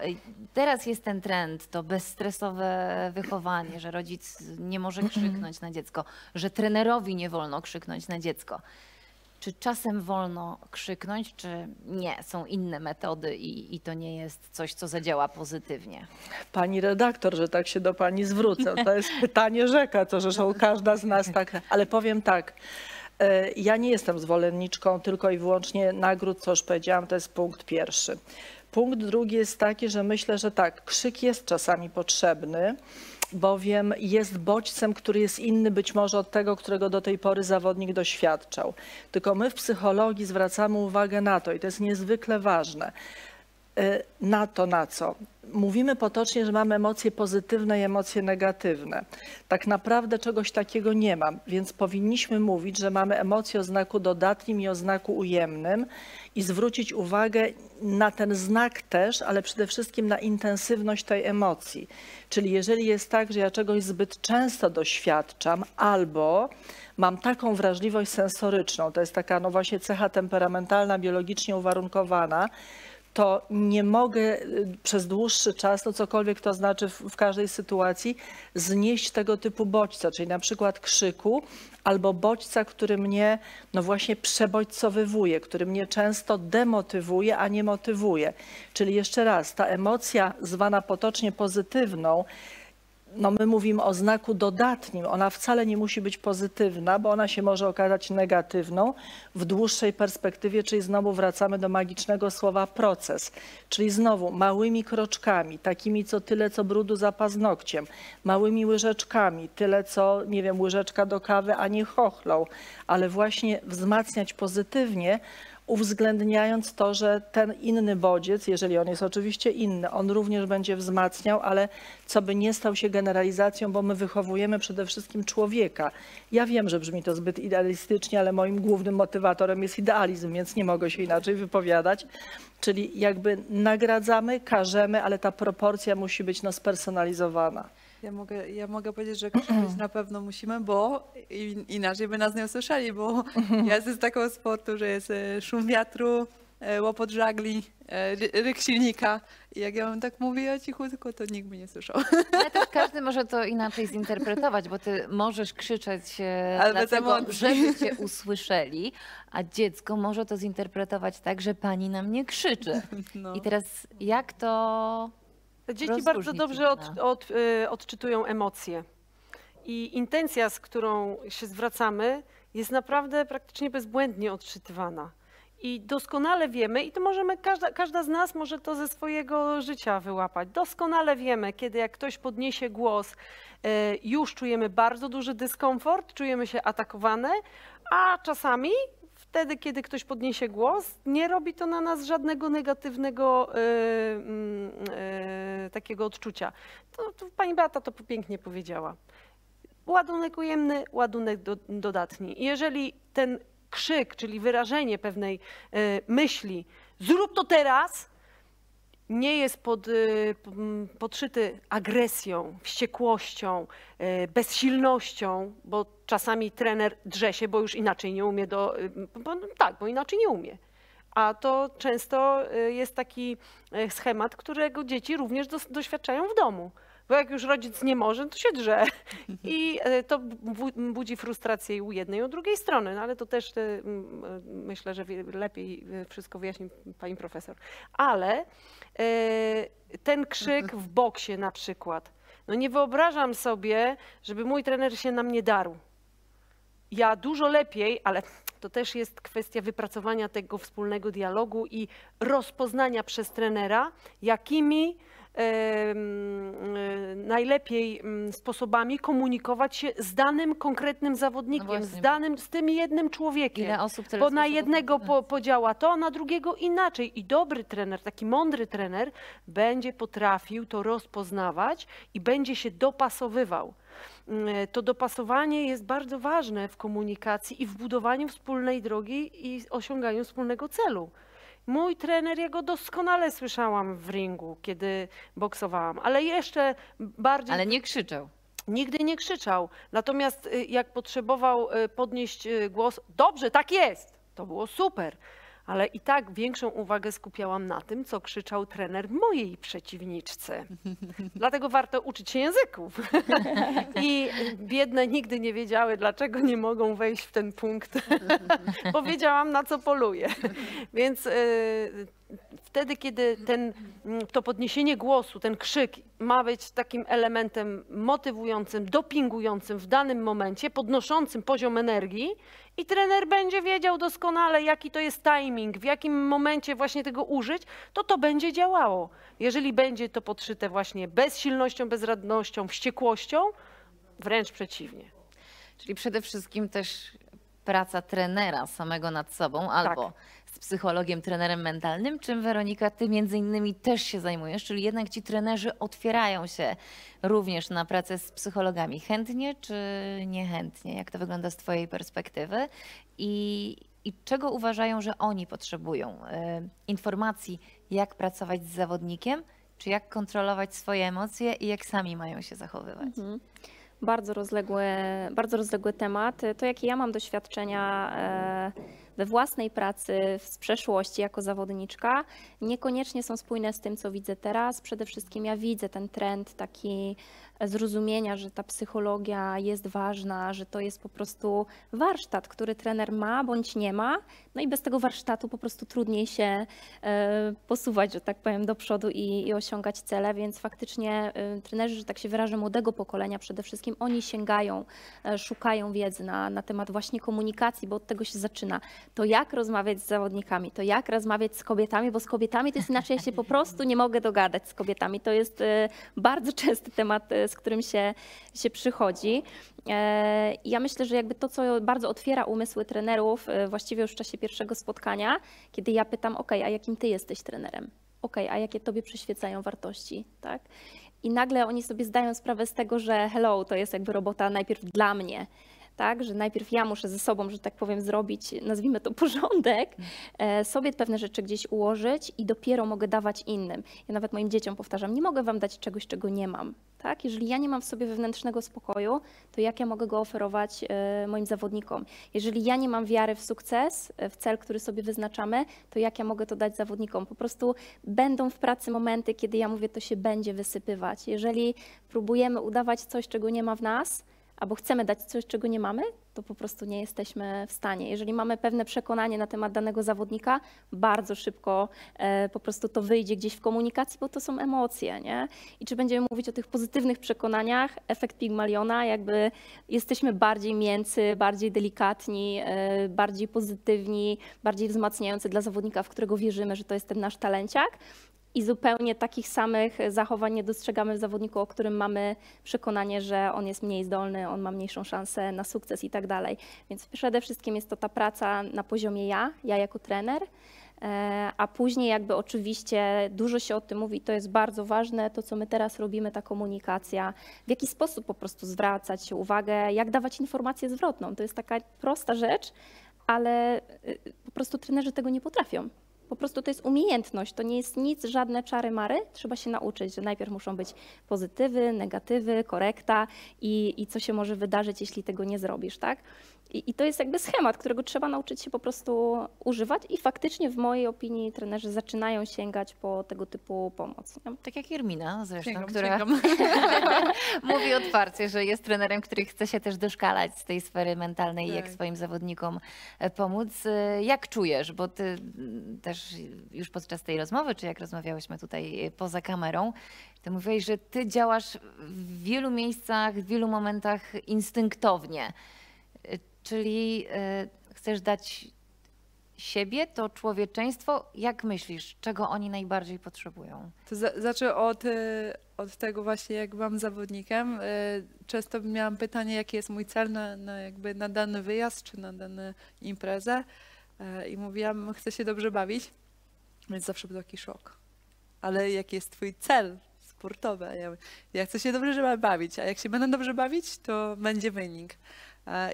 teraz jest ten trend, to bezstresowe wychowanie, że rodzic nie może krzyknąć na dziecko, że trenerowi nie wolno krzyknąć na dziecko. Czy czasem wolno krzyknąć, czy nie? Są inne metody i, i to nie jest coś, co zadziała pozytywnie. Pani redaktor, że tak się do pani zwrócę. To jest pytanie rzeka, to zresztą każda z nas tak. Ale powiem tak, ja nie jestem zwolenniczką tylko i wyłącznie nagród, co już powiedziałam, to jest punkt pierwszy. Punkt drugi jest taki, że myślę, że tak, krzyk jest czasami potrzebny, bowiem jest bodźcem, który jest inny być może od tego, którego do tej pory zawodnik doświadczał. Tylko my w psychologii zwracamy uwagę na to, i to jest niezwykle ważne, na to, na co. Mówimy potocznie, że mamy emocje pozytywne i emocje negatywne. Tak naprawdę czegoś takiego nie mam, więc powinniśmy mówić, że mamy emocje o znaku dodatnim i o znaku ujemnym i zwrócić uwagę na ten znak też, ale przede wszystkim na intensywność tej emocji. Czyli jeżeli jest tak, że ja czegoś zbyt często doświadczam albo mam taką wrażliwość sensoryczną, to jest taka no właśnie cecha temperamentalna, biologicznie uwarunkowana, to nie mogę przez dłuższy czas, no cokolwiek to znaczy w, w każdej sytuacji, znieść tego typu bodźca, czyli na przykład krzyku albo bodźca, który mnie no właśnie przebodźcowywuje, który mnie często demotywuje, a nie motywuje. Czyli jeszcze raz, ta emocja zwana potocznie pozytywną, no my mówimy o znaku dodatnim, ona wcale nie musi być pozytywna, bo ona się może okazać negatywną w dłuższej perspektywie, czyli znowu wracamy do magicznego słowa proces, czyli znowu małymi kroczkami, takimi co tyle co brudu za paznokciem, małymi łyżeczkami, tyle co, nie wiem, łyżeczka do kawy, a nie chochlą, ale właśnie wzmacniać pozytywnie, uwzględniając to, że ten inny bodziec, jeżeli on jest oczywiście inny, on również będzie wzmacniał, ale co by nie stał się generalizacją, bo my wychowujemy przede wszystkim człowieka. Ja wiem, że brzmi to zbyt idealistycznie, ale moim głównym motywatorem jest idealizm, więc nie mogę się inaczej wypowiadać. Czyli jakby nagradzamy, karzemy, ale ta proporcja musi być no, spersonalizowana. Ja mogę, ja mogę powiedzieć, że krzyczeć na pewno musimy, bo inaczej by nas nie usłyszeli, bo ja jestem z takiego sportu, że jest szum wiatru, łopot żagli, ryk silnika. I jak ja wam tak mówiła cichutko, to nikt mnie nie słyszał. Ale też każdy może to inaczej zinterpretować, bo ty możesz krzyczeć ale dlatego, żeby cię usłyszeli, a dziecko może to zinterpretować tak, że pani na mnie krzyczy. No. I teraz jak to... Dzieci bardzo dobrze od, od, odczytują emocje. I intencja, z którą się zwracamy, jest naprawdę praktycznie bezbłędnie odczytywana. I doskonale wiemy, i to możemy, każda, każda z nas może to ze swojego życia wyłapać. Doskonale wiemy, kiedy jak ktoś podniesie głos, już czujemy bardzo duży dyskomfort, czujemy się atakowane, a czasami wtedy, kiedy ktoś podniesie głos, nie robi to na nas żadnego negatywnego yy, yy, takiego odczucia. To, to pani Beata to pięknie powiedziała. Ładunek ujemny, ładunek do, dodatni. I jeżeli ten krzyk, czyli wyrażenie pewnej yy, myśli, zrób to teraz, nie jest pod, yy, podszyty agresją, wściekłością, yy, bezsilnością, bo czasami trener drze się, bo już inaczej nie umie do... Bo, tak, bo inaczej nie umie. A to często jest taki schemat, którego dzieci również do, doświadczają w domu. Bo jak już rodzic nie może, to się drze. I to bu- budzi frustrację i u jednej, i u drugiej strony. No ale to też myślę, że lepiej wszystko wyjaśni pani profesor. Ale ten krzyk w boksie na przykład. No nie wyobrażam sobie, żeby mój trener się na mnie darł. Ja dużo lepiej, ale to też jest kwestia wypracowania tego wspólnego dialogu i rozpoznania przez trenera, jakimi e, e, najlepiej sposobami komunikować się z danym konkretnym zawodnikiem, no z danym, z tym jednym człowiekiem. Ile osób teraz bo na jednego po, podziała to, a na drugiego inaczej. I dobry trener, taki mądry trener będzie potrafił to rozpoznawać i będzie się dopasowywał. To dopasowanie jest bardzo ważne w komunikacji i w budowaniu wspólnej drogi i osiąganiu wspólnego celu. Mój trener, ja go doskonale słyszałam w ringu, kiedy boksowałam, ale jeszcze bardziej... Ale nie krzyczał. Nigdy nie krzyczał. Natomiast jak potrzebował podnieść głos, dobrze, tak jest, to było super. Ale i tak większą uwagę skupiałam na tym, co krzyczał trener mojej przeciwniczce. Dlatego warto uczyć się języków. I biedne nigdy nie wiedziały, dlaczego nie mogą wejść w ten punkt. Bo wiedziałam, na co poluję. Więc y, wtedy, kiedy ten, to podniesienie głosu, ten krzyk ma być takim elementem motywującym, dopingującym w danym momencie, podnoszącym poziom energii, i trener będzie wiedział doskonale, jaki to jest timing, w jakim momencie właśnie tego użyć, to to będzie działało. Jeżeli będzie to podszyte właśnie bezsilnością, bezradnością, wściekłością, wręcz przeciwnie. Czyli przede wszystkim też praca trenera samego nad sobą albo tak. z psychologiem, trenerem mentalnym, czym Weronika, ty między innymi też się zajmujesz, czyli jednak ci trenerzy otwierają się również na pracę z psychologami. Chętnie czy niechętnie? Jak to wygląda z twojej perspektywy? I, i czego uważają, że oni potrzebują? Informacji, jak pracować z zawodnikiem, czy jak kontrolować swoje emocje i jak sami mają się zachowywać? Mhm. Bardzo rozległy, bardzo rozległy temat. To, jakie ja mam doświadczenia we własnej pracy z przeszłości jako zawodniczka, niekoniecznie są spójne z tym, co widzę teraz. Przede wszystkim ja widzę ten trend taki zrozumienia, że ta psychologia jest ważna, że to jest po prostu warsztat, który trener ma bądź nie ma. No i bez tego warsztatu po prostu trudniej się posuwać, że tak powiem, do przodu i, i osiągać cele, więc faktycznie trenerzy, że tak się wyrażę, młodego pokolenia przede wszystkim, oni sięgają, szukają wiedzy na, na temat właśnie komunikacji, bo od tego się zaczyna. To jak rozmawiać z zawodnikami, to jak rozmawiać z kobietami, bo z kobietami to jest inaczej, ja się po prostu nie mogę dogadać z kobietami. To jest bardzo częsty temat, z którym się, się przychodzi. Ja myślę, że jakby to, co bardzo otwiera umysły trenerów, właściwie już w czasie pierwszego spotkania, kiedy ja pytam, ok, a jakim ty jesteś trenerem? Ok, a jakie tobie przyświecają wartości? Tak? I nagle oni sobie zdają sprawę z tego, że hello, to jest jakby robota najpierw dla mnie. tak, że najpierw ja muszę ze sobą, że tak powiem, zrobić, nazwijmy to, porządek, sobie pewne rzeczy gdzieś ułożyć i dopiero mogę dawać innym. Ja nawet moim dzieciom powtarzam, nie mogę wam dać czegoś, czego nie mam. Tak? Jeżeli ja nie mam w sobie wewnętrznego spokoju, to jak ja mogę go oferować moim zawodnikom? Jeżeli ja nie mam wiary w sukces, w cel, który sobie wyznaczamy, to jak ja mogę to dać zawodnikom? Po prostu będą w pracy momenty, kiedy ja mówię, to się będzie wysypywać. Jeżeli próbujemy udawać coś, czego nie ma w nas, albo chcemy dać coś, czego nie mamy, to po prostu nie jesteśmy w stanie. Jeżeli mamy pewne przekonanie na temat danego zawodnika, bardzo szybko e, po prostu to wyjdzie gdzieś w komunikacji, bo to są emocje, nie? I czy będziemy mówić o tych pozytywnych przekonaniach, efekt Pigmaliona, jakby jesteśmy bardziej mięcy, bardziej delikatni, e, bardziej pozytywni, bardziej wzmacniający dla zawodnika, w którego wierzymy, że to jest ten nasz talenciak. I zupełnie takich samych zachowań nie dostrzegamy w zawodniku, o którym mamy przekonanie, że on jest mniej zdolny, on ma mniejszą szansę na sukces i tak dalej. Więc przede wszystkim jest to ta praca na poziomie ja, ja jako trener, a później jakby oczywiście dużo się o tym mówi, to jest bardzo ważne, to co my teraz robimy, ta komunikacja, w jaki sposób po prostu zwracać uwagę, jak dawać informację zwrotną. To jest taka prosta rzecz, ale po prostu trenerzy tego nie potrafią. Po prostu to jest umiejętność, to nie jest nic, żadne czary mary, trzeba się nauczyć, że najpierw muszą być pozytywy, negatywy, korekta i, i co się może wydarzyć, jeśli tego nie zrobisz, tak? I, I to jest jakby schemat, którego trzeba nauczyć się po prostu używać i faktycznie w mojej opinii trenerzy zaczynają sięgać po tego typu pomoc. Nie? Tak jak Irmina zresztą, sięgam, która sięgam. mówi otwarcie, że jest trenerem, który chce się też doszkalać z tej sfery mentalnej i tak. jak swoim zawodnikom pomóc. Jak czujesz, bo ty też już podczas tej rozmowy, czy jak rozmawiałyśmy tutaj poza kamerą, ty mówiłeś, że ty działasz w wielu miejscach, w wielu momentach instynktownie. Czyli y, chcesz dać siebie, to człowieczeństwo. Jak myślisz, czego oni najbardziej potrzebują? To za, zacznę od, od tego właśnie, jak byłam zawodnikiem. Y, często miałam pytanie, jaki jest mój cel na, na, jakby na dany wyjazd czy na daną imprezę. Y, I mówiłam, chcę się dobrze bawić, więc zawsze był taki szok. Ale jaki jest twój cel sportowy? Ja, ja chcę się dobrze bawić, a jak się będę dobrze bawić, to będzie wynik.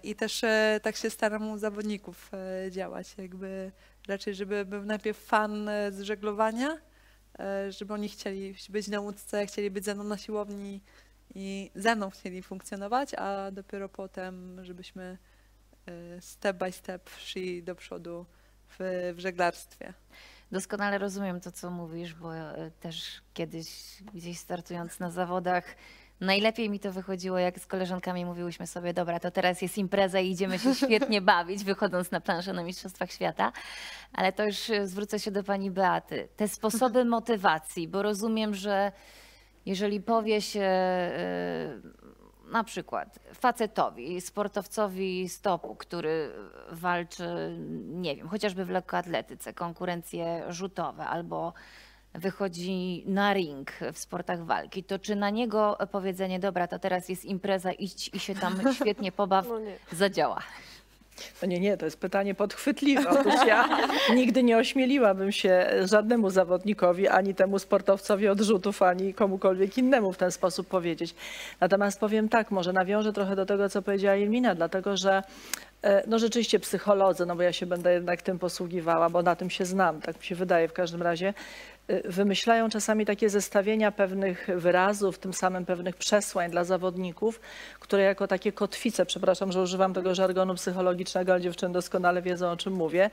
I też tak się staram u zawodników działać, jakby raczej, żeby był najpierw fan z żeglowania, żeby oni chcieli być na łódce, chcieli być ze mną na siłowni i ze mną chcieli funkcjonować, a dopiero potem, żebyśmy step by step szli do przodu w, w żeglarstwie. Doskonale rozumiem to, co mówisz, bo też kiedyś gdzieś startując na zawodach, najlepiej mi to wychodziło, jak z koleżankami mówiłyśmy sobie, dobra, to teraz jest impreza i idziemy się świetnie bawić, wychodząc na planszę na Mistrzostwach Świata. Ale to już zwrócę się do pani Beaty. Te sposoby motywacji, bo rozumiem, że jeżeli powie się na przykład facetowi, sportowcowi stopu, który walczy, nie wiem, chociażby w lekkoatletyce, konkurencje rzutowe albo wychodzi na ring w sportach walki, to czy na niego powiedzenie, dobra, to teraz jest impreza, idź i się tam świetnie pobaw, no zadziała? No nie, nie, to jest pytanie podchwytliwe. Otóż ja nigdy nie ośmieliłabym się żadnemu zawodnikowi, ani temu sportowcowi odrzutów, ani komukolwiek innemu w ten sposób powiedzieć. Natomiast powiem tak, może nawiążę trochę do tego, co powiedziała Irmina, dlatego że no rzeczywiście psycholodzy, no bo ja się będę jednak tym posługiwała, bo na tym się znam, tak mi się wydaje w każdym razie, wymyślają czasami takie zestawienia pewnych wyrazów, tym samym pewnych przesłań dla zawodników, które jako takie kotwice, przepraszam, że używam tego żargonu psychologicznego, ale dziewczyny doskonale wiedzą, o czym mówię,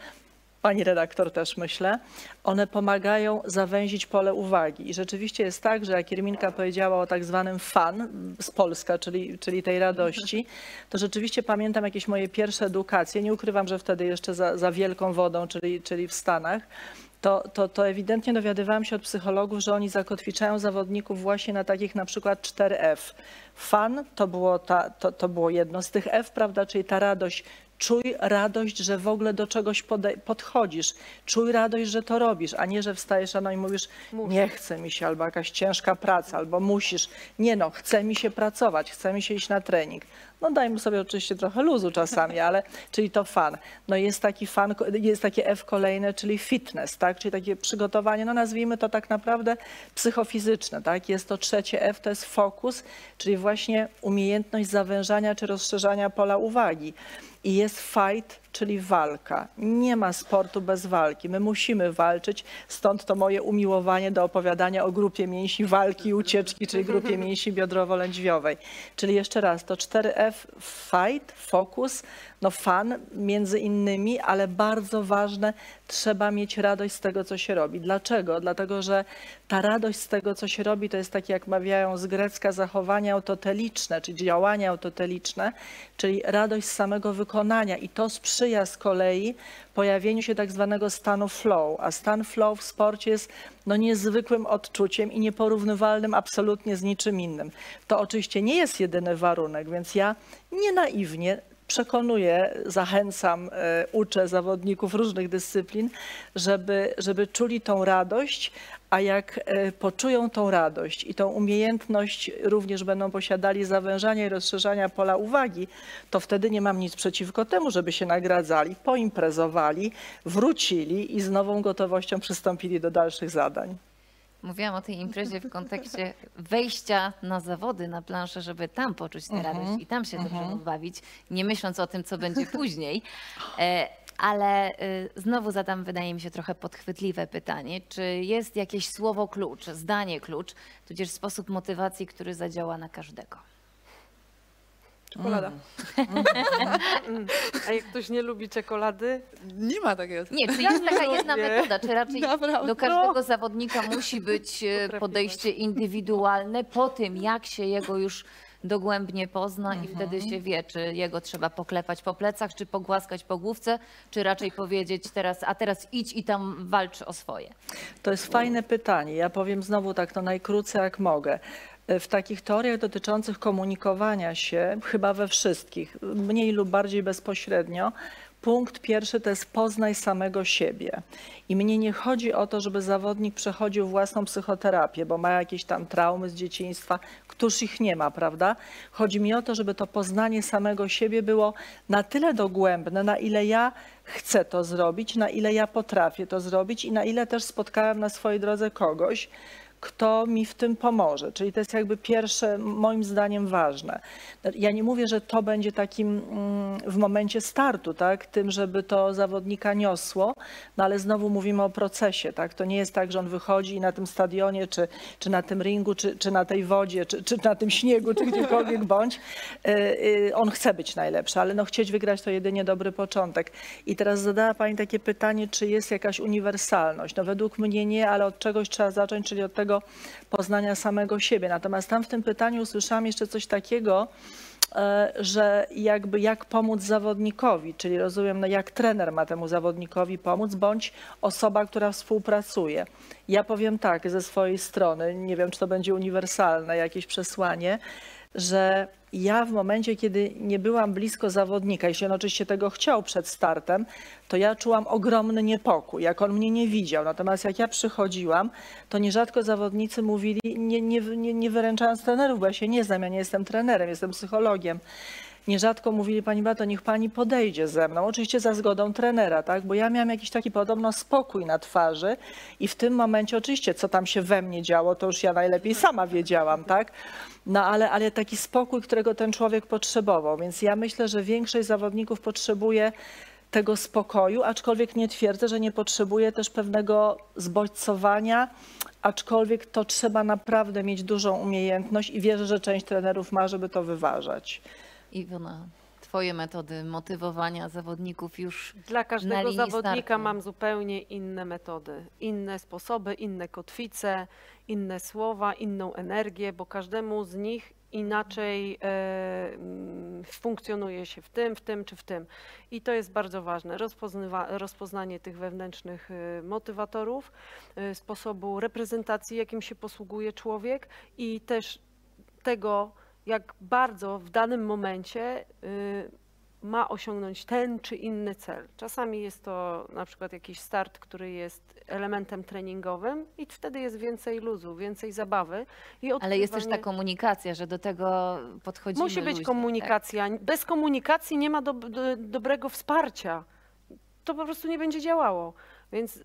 pani redaktor też myślę, one pomagają zawęzić pole uwagi. I rzeczywiście jest tak, że jak Irminka powiedziała o tak zwanym fan z Polska, czyli, czyli tej radości, to rzeczywiście pamiętam jakieś moje pierwsze edukacje, nie ukrywam, że wtedy jeszcze za, za wielką wodą, czyli, czyli w Stanach, To, to, to ewidentnie dowiadywałam się od psychologów, że oni zakotwiczają zawodników właśnie na takich na przykład cztery F. Fan to było, ta, to, to było jedno z tych F, prawda, czyli ta radość. Czuj radość, że w ogóle do czegoś podchodzisz. Czuj radość, że to robisz, a nie, że wstajesz rano i mówisz, Muszę. nie chce mi się, albo jakaś ciężka praca, albo musisz. Nie no, chce mi się pracować, chce mi się iść na trening. No dajmy sobie oczywiście trochę luzu czasami, ale czyli to fan. No jest taki fan, jest takie F kolejne, czyli fitness, tak? Czyli takie przygotowanie, no nazwijmy to tak naprawdę psychofizyczne, tak? Jest to trzecie F, to jest fokus, czyli właśnie umiejętność zawężania czy rozszerzania pola uwagi. I jest fight, czyli walka. Nie ma sportu bez walki. My musimy walczyć, stąd to moje umiłowanie do opowiadania o grupie mięśni walki i ucieczki, czyli grupie mięśni biodrowo-lędźwiowej. Czyli jeszcze raz, to cztery F, fight, focus, no fun między innymi, ale bardzo ważne, trzeba mieć radość z tego, co się robi. Dlaczego? Dlatego, że ta radość z tego, co się robi, to jest takie, jak mawiają z grecka, zachowania autoteliczne, czy działania autoteliczne, czyli radość z samego wykonania i to sprzyja z kolei pojawieniu się tak zwanego stanu flow, a stan flow w sporcie jest no, niezwykłym odczuciem i nieporównywalnym absolutnie z niczym innym. To oczywiście nie jest jedyny warunek, więc ja nie naiwnie przekonuję, zachęcam, uczę zawodników różnych dyscyplin, żeby, żeby czuli tą radość, a jak poczują tą radość i tą umiejętność również będą posiadali zawężania i rozszerzania pola uwagi, to wtedy nie mam nic przeciwko temu, żeby się nagradzali, poimprezowali, wrócili i z nową gotowością przystąpili do dalszych zadań. Mówiłam o tej imprezie w kontekście wejścia na zawody, na planszę, żeby tam poczuć tę radość mm-hmm. i tam się dobrze mm-hmm. odbawić, nie myśląc o tym, co będzie później. Ale znowu zadam, wydaje mi się, trochę podchwytliwe pytanie. Czy jest jakieś słowo klucz, zdanie klucz, tudzież sposób motywacji, który zadziała na każdego? Czekolada. Mm. Mm. A jak ktoś nie lubi czekolady? Nie ma takiego. Nie, czy jest taka jedna metoda, czy raczej Dobra, do każdego no. zawodnika musi być podejście indywidualne po tym, jak się jego już dogłębnie pozna mhm. i wtedy się wie, czy jego trzeba poklepać po plecach, czy pogłaskać po główce, czy raczej powiedzieć teraz, a teraz idź i tam walcz o swoje. To jest fajne pytanie. Ja powiem znowu tak, to najkrócej jak mogę. W takich teoriach dotyczących komunikowania się, chyba we wszystkich, mniej lub bardziej bezpośrednio, punkt pierwszy to jest poznaj samego siebie. I mnie nie chodzi o to, żeby zawodnik przechodził własną psychoterapię, bo ma jakieś tam traumy z dzieciństwa, któż ich nie ma, prawda? Chodzi mi o to, żeby to poznanie samego siebie było na tyle dogłębne, na ile ja chcę to zrobić, na ile ja potrafię to zrobić i na ile też spotkałem na swojej drodze kogoś, kto mi w tym pomoże. Czyli to jest jakby pierwsze, moim zdaniem, ważne. Ja nie mówię, że to będzie takim w momencie startu, tak, tym, żeby to zawodnika niosło, no ale znowu mówimy o procesie, tak. To nie jest tak, że on wychodzi i na tym stadionie, czy, czy na tym ringu, czy, czy na tej wodzie, czy, czy na tym śniegu, czy gdziekolwiek bądź. On chce być najlepszy, ale no chcieć wygrać to jedynie dobry początek. I teraz zadała Pani takie pytanie, czy jest jakaś uniwersalność. No według mnie nie, ale od czegoś trzeba zacząć, czyli od tego poznania samego siebie. Natomiast tam w tym pytaniu usłyszałam jeszcze coś takiego, że jakby jak pomóc zawodnikowi, czyli rozumiem, no jak trener ma temu zawodnikowi pomóc, bądź osoba, która współpracuje. Ja powiem tak ze swojej strony, nie wiem, czy to będzie uniwersalne jakieś przesłanie, że ja w momencie, kiedy nie byłam blisko zawodnika, jeśli on oczywiście tego chciał przed startem, to ja czułam ogromny niepokój, jak on mnie nie widział. Natomiast jak ja przychodziłam, to nierzadko zawodnicy mówili, nie, nie, nie, nie wyręczając trenerów, bo ja się nie znam, ja nie jestem trenerem, jestem psychologiem. Nierzadko mówili, Pani Beato, niech Pani podejdzie ze mną, oczywiście za zgodą trenera, tak? Bo ja miałam jakiś taki podobno spokój na twarzy i w tym momencie oczywiście, co tam się we mnie działo, to już ja najlepiej sama wiedziałam, tak? No ale, ale taki spokój, którego ten człowiek potrzebował, więc ja myślę, że większość zawodników potrzebuje tego spokoju, aczkolwiek nie twierdzę, że nie potrzebuje też pewnego zbodźcowania, aczkolwiek to trzeba naprawdę mieć dużą umiejętność i wierzę, że część trenerów ma, żeby to wyważać. Iwona, twoje metody motywowania zawodników już dla każdego zawodnika mam zupełnie inne metody, inne sposoby, inne kotwice, inne słowa, inną energię, bo każdemu z nich inaczej e, funkcjonuje się w tym, w tym czy w tym. I to jest bardzo ważne, rozpozna, rozpoznanie tych wewnętrznych e, motywatorów, e, sposobu reprezentacji, jakim się posługuje człowiek i też tego, jak bardzo w danym momencie y, ma osiągnąć ten czy inny cel. Czasami jest to na przykład jakiś start, który jest elementem treningowym i wtedy jest więcej luzu, więcej zabawy. I ale jest też ta komunikacja, że do tego podchodzimy Musi być luźnie, komunikacja. Tak? Bez komunikacji nie ma do, do, dobrego wsparcia. To po prostu nie będzie działało. Więc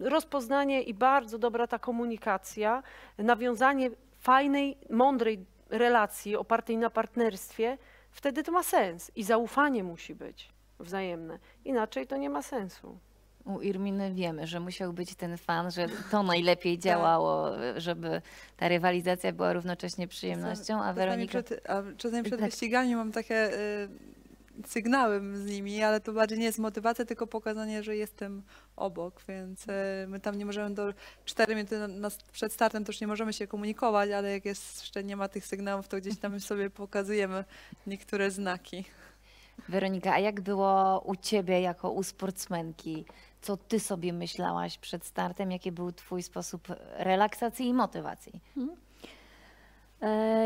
rozpoznanie i bardzo dobra ta komunikacja, nawiązanie fajnej, mądrej relacji opartej na partnerstwie, wtedy to ma sens i zaufanie musi być wzajemne. Inaczej to nie ma sensu. U Irminy wiemy, że musiał być ten fan, że to najlepiej działało, żeby ta rywalizacja była równocześnie przyjemnością, a Weronika... Przed, a czasami przed tak. wyściganiem mam takie y, sygnały z nimi, ale to bardziej nie jest motywacja, tylko pokazanie, że jestem obok, więc y, my tam nie możemy do czterech minut przed startem też nie możemy się komunikować, ale jak jeszcze nie ma tych sygnałów, to gdzieś tam sobie pokazujemy niektóre znaki. Weronika, a jak było u ciebie jako u sportsmenki? Co ty sobie myślałaś przed startem? Jaki był twój sposób relaksacji i motywacji? Hmm.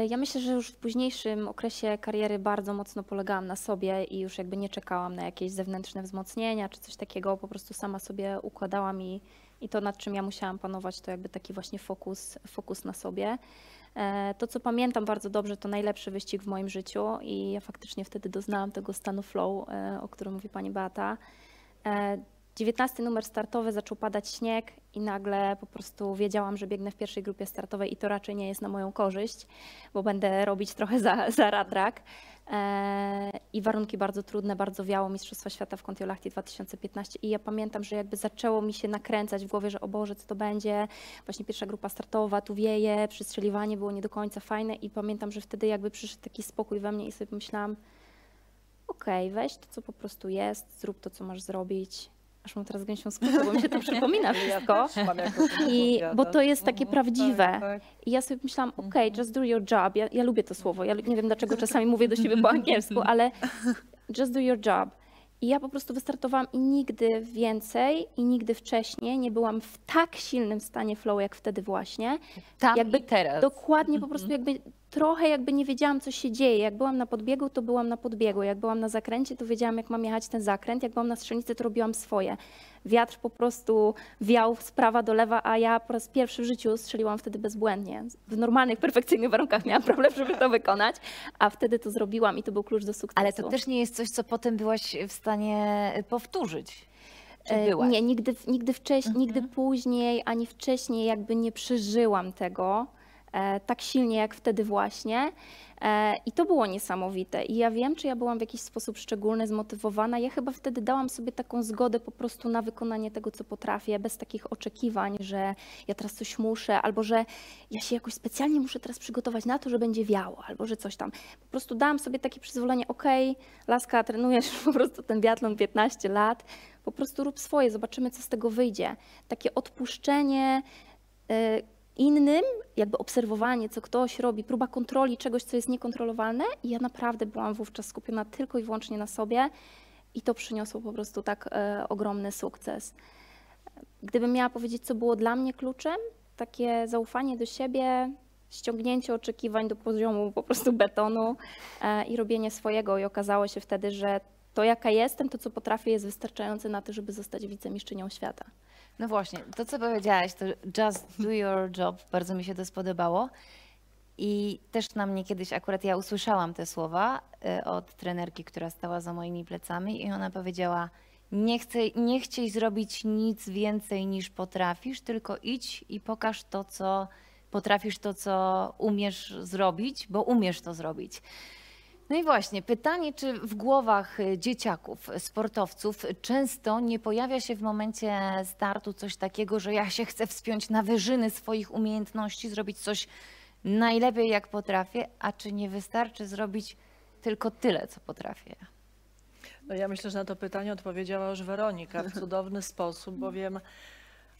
Ja myślę, że już w późniejszym okresie kariery bardzo mocno polegałam na sobie i już jakby nie czekałam na jakieś zewnętrzne wzmocnienia czy coś takiego. Po prostu sama sobie układałam i, i to, nad czym ja musiałam panować, to jakby taki właśnie fokus, fokus na sobie. To, co pamiętam bardzo dobrze, to najlepszy wyścig w moim życiu i ja faktycznie wtedy doznałam tego stanu flow, o którym mówi pani Beata. dziewiętnasty numer startowy, zaczął padać śnieg i nagle po prostu wiedziałam, że biegnę w pierwszej grupie startowej i to raczej nie jest na moją korzyść, bo będę robić trochę za, za radrak. I warunki bardzo trudne, bardzo wiało, Mistrzostwa Świata w Kontiolahti dwa tysiące piętnaście i ja pamiętam, że jakby zaczęło mi się nakręcać w głowie, że o Boże, co to będzie, właśnie pierwsza grupa startowa, tu wieje, przystrzeliwanie było nie do końca fajne i pamiętam, że wtedy jakby przyszedł taki spokój we mnie i sobie pomyślałam, okej, okay, weź to, co po prostu jest, zrób to, co masz zrobić. Aż mam teraz gęsią skórę, bo mi się to przypomina wszystko, I, bo to jest takie prawdziwe. I ja sobie myślałam, okej, okay, just do your job, ja, ja lubię to słowo, ja nie wiem dlaczego czasami mówię do siebie po angielsku, ale just do your job. I ja po prostu wystartowałam i nigdy więcej i nigdy wcześniej nie byłam w tak silnym stanie flow jak wtedy właśnie. Tam jakby i teraz. Dokładnie, po prostu jakby trochę jakby nie wiedziałam, co się dzieje. Jak byłam na podbiegu, to byłam na podbiegu. Jak byłam na zakręcie, to wiedziałam, jak mam jechać ten zakręt. Jak byłam na strzelnicy, to robiłam swoje. Wiatr po prostu wiał z prawa do lewa, a ja po raz pierwszy w życiu strzeliłam wtedy bezbłędnie. W normalnych, perfekcyjnych warunkach miałam problem, żeby to wykonać, a wtedy to zrobiłam i to był klucz do sukcesu. Ale to też nie jest coś, co potem byłaś w stanie powtórzyć. Byłaś? Nie, nigdy, nigdy, wcześ, mhm. nigdy później, ani wcześniej jakby nie przeżyłam tego tak silnie jak wtedy właśnie i to było niesamowite i ja wiem, czy ja byłam w jakiś sposób szczególny, zmotywowana, ja chyba wtedy dałam sobie taką zgodę po prostu na wykonanie tego, co potrafię, bez takich oczekiwań, że ja teraz coś muszę, albo że ja się jakoś specjalnie muszę teraz przygotować na to, że będzie wiało, albo że coś tam. Po prostu dałam sobie takie przyzwolenie, okej, okay, laska, trenujesz po prostu ten biatlon piętnaście lat, po prostu rób swoje, zobaczymy, co z tego wyjdzie. Takie odpuszczenie yy, innym, jakby obserwowanie, co ktoś robi, próba kontroli czegoś, co jest niekontrolowalne i ja naprawdę byłam wówczas skupiona tylko i wyłącznie na sobie i to przyniosło po prostu tak e, ogromny sukces. Gdybym miała powiedzieć, co było dla mnie kluczem, takie zaufanie do siebie, ściągnięcie oczekiwań do poziomu po prostu betonu e, i robienie swojego i okazało się wtedy, że to jaka jestem, to co potrafię jest wystarczające na to, żeby zostać wicemistrzynią świata. No właśnie, to co powiedziałaś, to just do your job, bardzo mi się to spodobało i też na mnie kiedyś akurat ja usłyszałam te słowa od trenerki, która stała za moimi plecami i ona powiedziała, nie chcę, nie chciej zrobić nic więcej niż potrafisz, tylko idź i pokaż to, co potrafisz, to co umiesz zrobić, bo umiesz to zrobić. No i właśnie, pytanie, czy w głowach dzieciaków, sportowców często nie pojawia się w momencie startu coś takiego, że ja się chcę wspiąć na wyżyny swoich umiejętności, zrobić coś najlepiej jak potrafię, a czy nie wystarczy zrobić tylko tyle, co potrafię? No ja myślę, że na to pytanie odpowiedziała już Weronika w cudowny sposób, bowiem...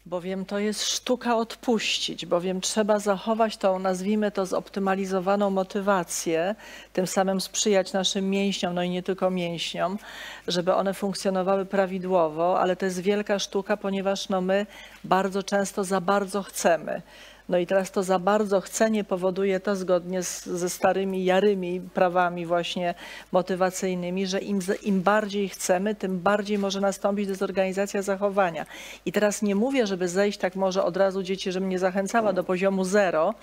Bowiem to jest sztuka odpuścić, bowiem trzeba zachować tą, nazwijmy to, zoptymalizowaną motywację, tym samym sprzyjać naszym mięśniom, no i nie tylko mięśniom, żeby one funkcjonowały prawidłowo, ale to jest wielka sztuka, ponieważ no my bardzo często za bardzo chcemy. No i teraz to za bardzo chcenie powoduje to zgodnie z, ze starymi, jarymi prawami właśnie motywacyjnymi, że im, im bardziej chcemy, tym bardziej może nastąpić dezorganizacja zachowania. I teraz nie mówię, żeby zejść tak może od razu dzieci, żebym nie zachęcała do poziomu zero,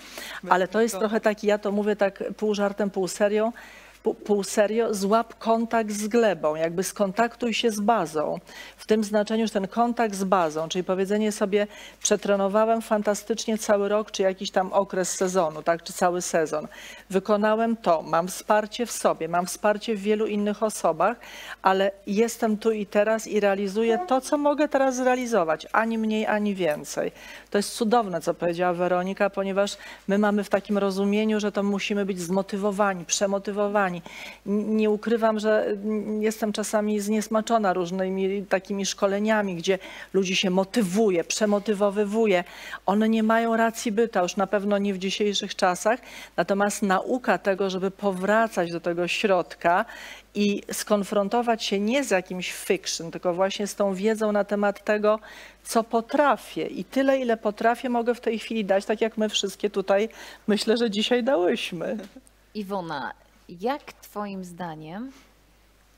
ale to jest trochę taki, ja to mówię tak pół żartem, pół serią, pół serio, złap kontakt z glebą, jakby skontaktuj się z bazą. W tym znaczeniu, że ten kontakt z bazą, czyli powiedzenie sobie, przetrenowałem fantastycznie cały rok, czy jakiś tam okres sezonu, tak, czy cały sezon. Wykonałem to, mam wsparcie w sobie, mam wsparcie w wielu innych osobach, ale jestem tu i teraz i realizuję to, co mogę teraz zrealizować, ani mniej, ani więcej. To jest cudowne, co powiedziała Weronika, ponieważ my mamy w takim rozumieniu, że to musimy być zmotywowani, przemotywowani. Nie ukrywam, że jestem czasami zniesmaczona różnymi takimi szkoleniami, gdzie ludzi się motywuje, przemotywowywuje. One nie mają racji bytu, już na pewno nie w dzisiejszych czasach. Natomiast nauka tego, żeby powracać do tego środka i skonfrontować się nie z jakimś fiction, tylko właśnie z tą wiedzą na temat tego, co potrafię i tyle, ile potrafię, mogę w tej chwili dać, tak jak my wszystkie tutaj, myślę, że dzisiaj dałyśmy. Iwona, jak twoim zdaniem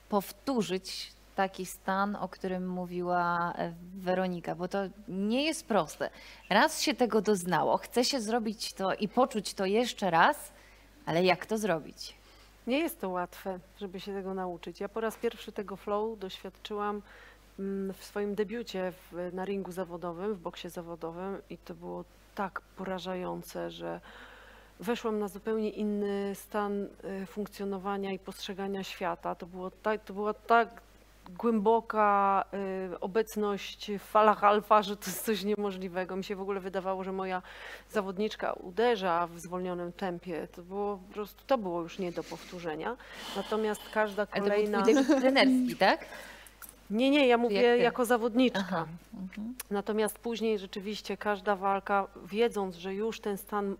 powtórzyć taki stan, o którym mówiła Weronika, bo to nie jest proste. Raz się tego doznało, chce się zrobić to i poczuć to jeszcze raz, ale jak to zrobić? Nie jest to łatwe, żeby się tego nauczyć. Ja po raz pierwszy tego flow doświadczyłam w swoim debiucie w, na ringu zawodowym, w boksie zawodowym i to było tak porażające, że weszłam na zupełnie inny stan funkcjonowania i postrzegania świata. To, było tak, to była tak głęboka obecność w falach alfa, że to jest coś niemożliwego. Mi się w ogóle wydawało, że moja zawodniczka uderza w zwolnionym tempie. To było po prostu, to było już nie do powtórzenia. Natomiast każda kolejna... Ale to był twój trenerski, tak? Nie, nie, ja mówię jako zawodniczka. Aha, mhm. Natomiast później rzeczywiście każda walka, wiedząc, że już ten stan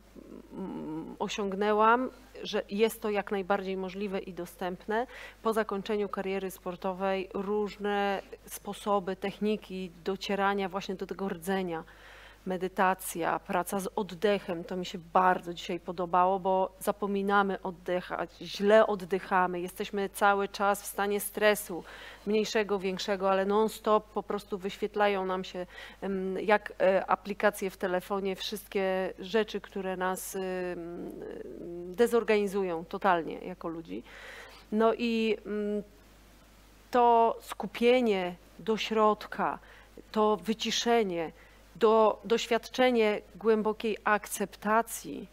osiągnęłam, że jest to jak najbardziej możliwe i dostępne. Po zakończeniu kariery sportowej różne sposoby, techniki docierania właśnie do tego rdzenia. Medytacja, praca z oddechem, to mi się bardzo dzisiaj podobało, bo zapominamy oddychać, źle oddychamy, jesteśmy cały czas w stanie stresu, mniejszego, większego, ale non-stop po prostu wyświetlają nam się, jak aplikacje w telefonie, wszystkie rzeczy, które nas dezorganizują totalnie jako ludzi. No i to skupienie do środka, to wyciszenie, do doświadczenie głębokiej akceptacji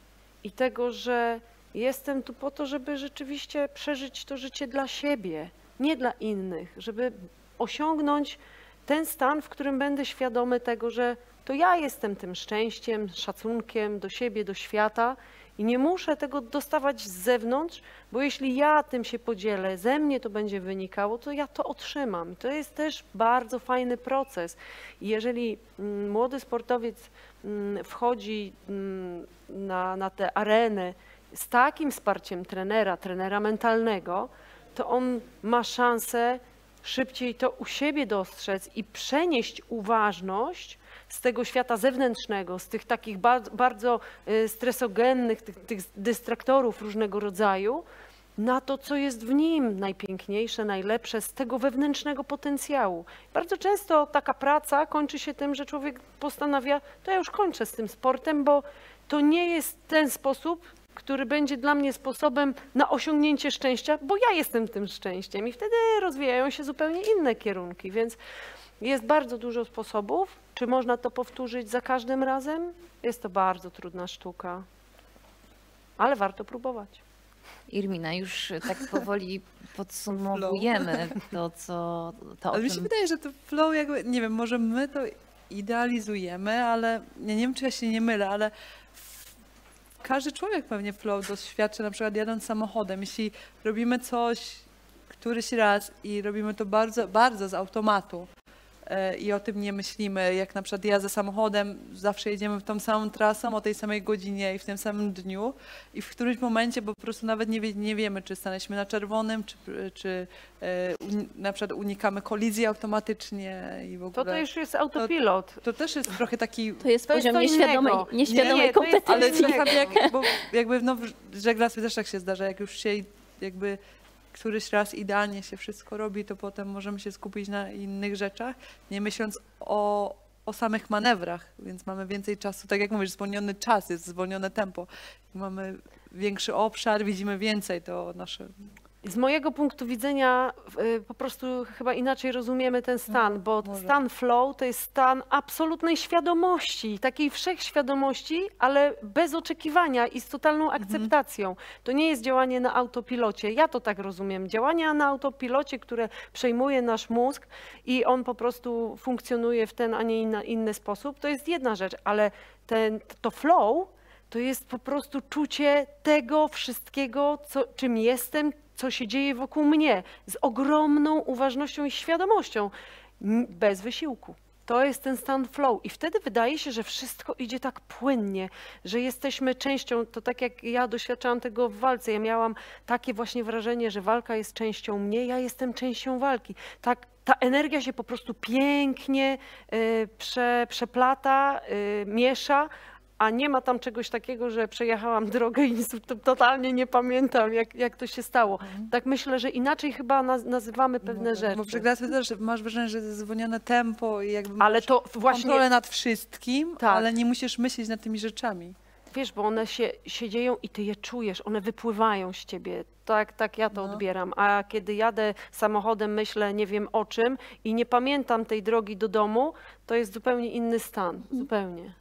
i tego, że jestem tu po to, żeby rzeczywiście przeżyć to życie dla siebie, nie dla innych, żeby osiągnąć ten stan, w którym będę świadomy tego, że to ja jestem tym szczęściem, szacunkiem do siebie, do świata i nie muszę tego dostawać z zewnątrz, bo jeśli ja tym się podzielę, ze mnie to będzie wynikało, to ja to otrzymam. To jest też bardzo fajny proces. Jeżeli młody sportowiec wchodzi na, na tę arenę z takim wsparciem trenera, trenera mentalnego, to on ma szansę szybciej to u siebie dostrzec i przenieść uważność z tego świata zewnętrznego, z tych takich bardzo stresogennych, tych, tych dystraktorów różnego rodzaju, na to, co jest w nim najpiękniejsze, najlepsze, z tego wewnętrznego potencjału. Bardzo często taka praca kończy się tym, że człowiek postanawia, to ja już kończę z tym sportem, bo to nie jest ten sposób, który będzie dla mnie sposobem na osiągnięcie szczęścia, bo ja jestem tym szczęściem i wtedy rozwijają się zupełnie inne kierunki, więc jest bardzo dużo sposobów. Czy można to powtórzyć za każdym razem? Jest to bardzo trudna sztuka, ale warto próbować. Irmina, już tak powoli podsumowujemy to, co... To ale mi się wydaje, że to flow jakby, nie wiem, może my to idealizujemy, ale nie wiem, czy ja się nie mylę, ale każdy człowiek pewnie flow doświadczy, na przykład jadąc samochodem. Jeśli robimy coś któryś raz i robimy to bardzo, bardzo z automatu, i o tym nie myślimy, jak na przykład ja ze samochodem, zawsze jedziemy tą samą trasą o tej samej godzinie i w tym samym dniu i w którymś momencie po prostu nawet nie, wie, nie wiemy, czy stanęliśmy na czerwonym, czy, czy na przykład unikamy kolizji automatycznie i w ogóle. To, to już jest autopilot. To, to też jest trochę taki... To jest poziom nieświadomej, nieświadomej nie, kompetencji. Ale tak, jak, bo jakby no, w żeglarstwie też tak się zdarza, jak już się jakby... któryś raz idealnie się wszystko robi, to potem możemy się skupić na innych rzeczach, nie myśląc o, o samych manewrach, więc mamy więcej czasu. Tak jak mówisz, zwolniony czas, jest zwolnione tempo. Mamy większy obszar, widzimy więcej, to nasze Z mojego punktu widzenia y, po prostu chyba inaczej rozumiemy ten stan, bo Może. stan flow to jest stan absolutnej świadomości, takiej wszechświadomości, ale bez oczekiwania i z totalną akceptacją. Mhm. To nie jest działanie na autopilocie, ja to tak rozumiem. Działania na autopilocie, które przejmuje nasz mózg i on po prostu funkcjonuje w ten, a nie inna, inny sposób, to jest jedna rzecz, ale ten, to flow to jest po prostu czucie tego wszystkiego, co, czym jestem, co się dzieje wokół mnie, z ogromną uważnością i świadomością, bez wysiłku. To jest ten stan flow i wtedy wydaje się, że wszystko idzie tak płynnie, że jesteśmy częścią, to tak jak ja doświadczałam tego w walce, ja miałam takie właśnie wrażenie, że walka jest częścią mnie, ja jestem częścią walki. Tak, ta energia się po prostu pięknie y, prze, przeplata, y, miesza, a nie ma tam czegoś takiego, że przejechałam drogę i totalnie nie pamiętam, jak, jak to się stało. Tak myślę, że inaczej chyba naz nazywamy pewne no, rzeczy. Bo przy gracji też masz wrażenie, że jest zwolnione tempo i jakby ale masz to właśnie... kontrolę nad wszystkim, tak. Ale nie musisz myśleć nad tymi rzeczami. Wiesz, bo one się, się dzieją i ty je czujesz, one wypływają z ciebie. Tak, tak ja to no. odbieram. A kiedy jadę samochodem, myślę nie wiem o czym i nie pamiętam tej drogi do domu, to jest zupełnie inny stan, mm. zupełnie.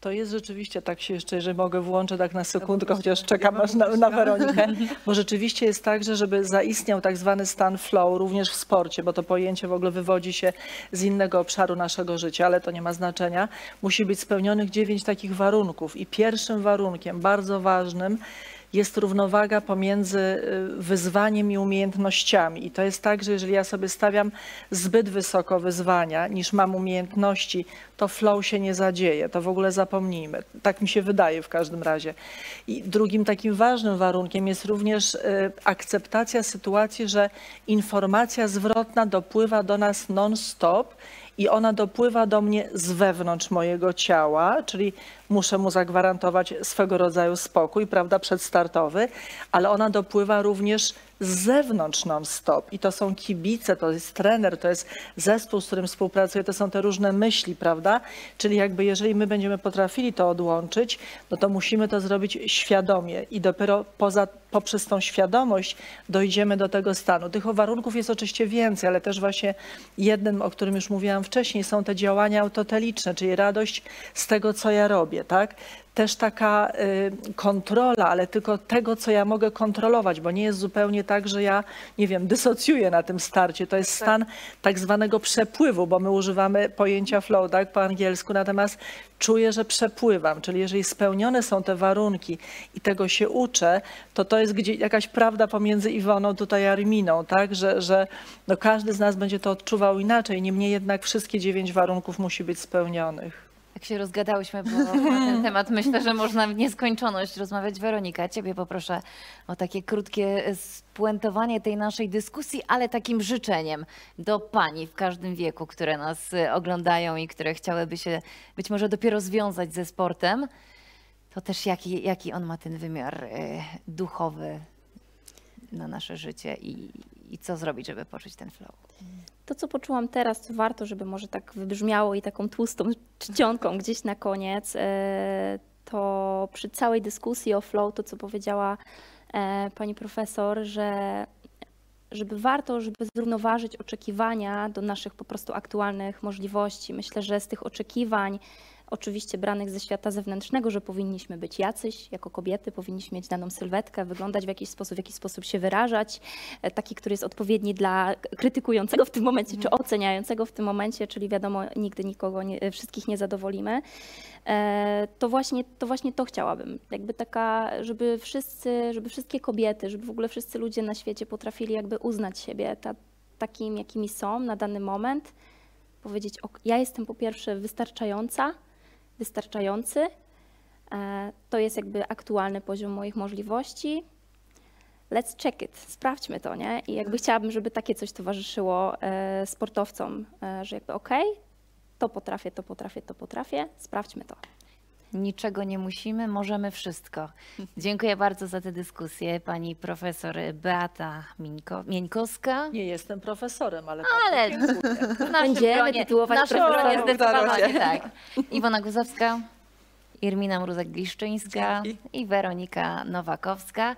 To jest rzeczywiście, tak się jeszcze, jeżeli mogę, włączę tak na sekundkę, chociaż czekam aż na, na Weronikę, bo rzeczywiście jest tak, że żeby zaistniał tak zwany stan flow również w sporcie, bo to pojęcie w ogóle wywodzi się z innego obszaru naszego życia, ale to nie ma znaczenia, musi być spełnionych dziewięć takich warunków i pierwszym warunkiem, bardzo ważnym, jest równowaga pomiędzy wyzwaniem i umiejętnościami. I to jest tak, że jeżeli ja sobie stawiam zbyt wysoko wyzwania, niż mam umiejętności, to flow się nie zadzieje, to w ogóle zapomnijmy. Tak mi się wydaje w każdym razie. I drugim takim ważnym warunkiem jest również akceptacja sytuacji, że informacja zwrotna dopływa do nas non-stop i ona dopływa do mnie z wewnątrz mojego ciała, czyli muszę mu zagwarantować swego rodzaju spokój, prawda, przedstartowy, ale ona dopływa również z zewnątrz non-stop i to są kibice, to jest trener, to jest zespół, z którym współpracuję, to są te różne myśli, prawda, czyli jakby jeżeli my będziemy potrafili to odłączyć, no to musimy to zrobić świadomie i dopiero poza, poprzez tą świadomość dojdziemy do tego stanu. Tych warunków jest oczywiście więcej, ale też właśnie jednym, o którym już mówiłam wcześniej, są te działania autoteliczne, czyli radość z tego, co ja robię, tak? Też taka y, kontrola, ale tylko tego, co ja mogę kontrolować, bo nie jest zupełnie tak, że ja, nie wiem, dysocjuję na tym starcie. To jest stan tak zwanego przepływu, bo my używamy pojęcia flow, tak, po angielsku, natomiast czuję, że przepływam, czyli jeżeli spełnione są te warunki i tego się uczę, to to jest gdzie, jakaś prawda pomiędzy Iwoną tutaj a Irminą, tak, że, że no każdy z nas będzie to odczuwał inaczej, niemniej jednak wszystkie dziewięć warunków musi być spełnionych. Tak się rozgadałyśmy, bo na ten temat myślę, że można w nieskończoność rozmawiać. Weronika, ciebie poproszę o takie krótkie spuentowanie tej naszej dyskusji, ale takim życzeniem do pani w każdym wieku, które nas oglądają i które chciałyby się być może dopiero związać ze sportem. To też jaki, jaki on ma ten wymiar duchowy na nasze życie i, i co zrobić, żeby poczuć ten flow? To, co poczułam teraz, co warto, żeby może tak wybrzmiało i taką tłustą czcionką gdzieś na koniec, to przy całej dyskusji o flow, to co powiedziała pani profesor, że żeby warto, żeby zrównoważyć oczekiwania do naszych po prostu aktualnych możliwości. Myślę, że z tych oczekiwań, oczywiście branych ze świata zewnętrznego, że powinniśmy być jacyś, jako kobiety, powinniśmy mieć daną sylwetkę, wyglądać w jakiś sposób, w jakiś sposób się wyrażać, taki, który jest odpowiedni dla krytykującego w tym momencie, czy oceniającego w tym momencie, czyli wiadomo, nigdy nikogo, nie, wszystkich nie zadowolimy. To właśnie, to właśnie to chciałabym, jakby taka, żeby wszyscy, żeby wszystkie kobiety, żeby w ogóle wszyscy ludzie na świecie potrafili jakby uznać siebie ta, takim, jakimi są na dany moment, powiedzieć, ok, ja jestem po pierwsze wystarczająca, wystarczający, to jest jakby aktualny poziom moich możliwości. Let's check it, sprawdźmy to, nie? I jakby chciałabym, żeby takie coś towarzyszyło sportowcom, że jakby okej, okay, to potrafię, to potrafię, to potrafię, sprawdźmy to. Niczego nie musimy, możemy wszystko. Dziękuję bardzo za tę dyskusję. Pani profesor Beata Mieńko, Mieńkowska. Nie jestem profesorem, ale... Ale tak, będziemy tytułować profesorem. Zdecydowanie tak. Iwona Guzowska, Irmina Mrózek-Gliszczyńska i Weronika Nowakowska.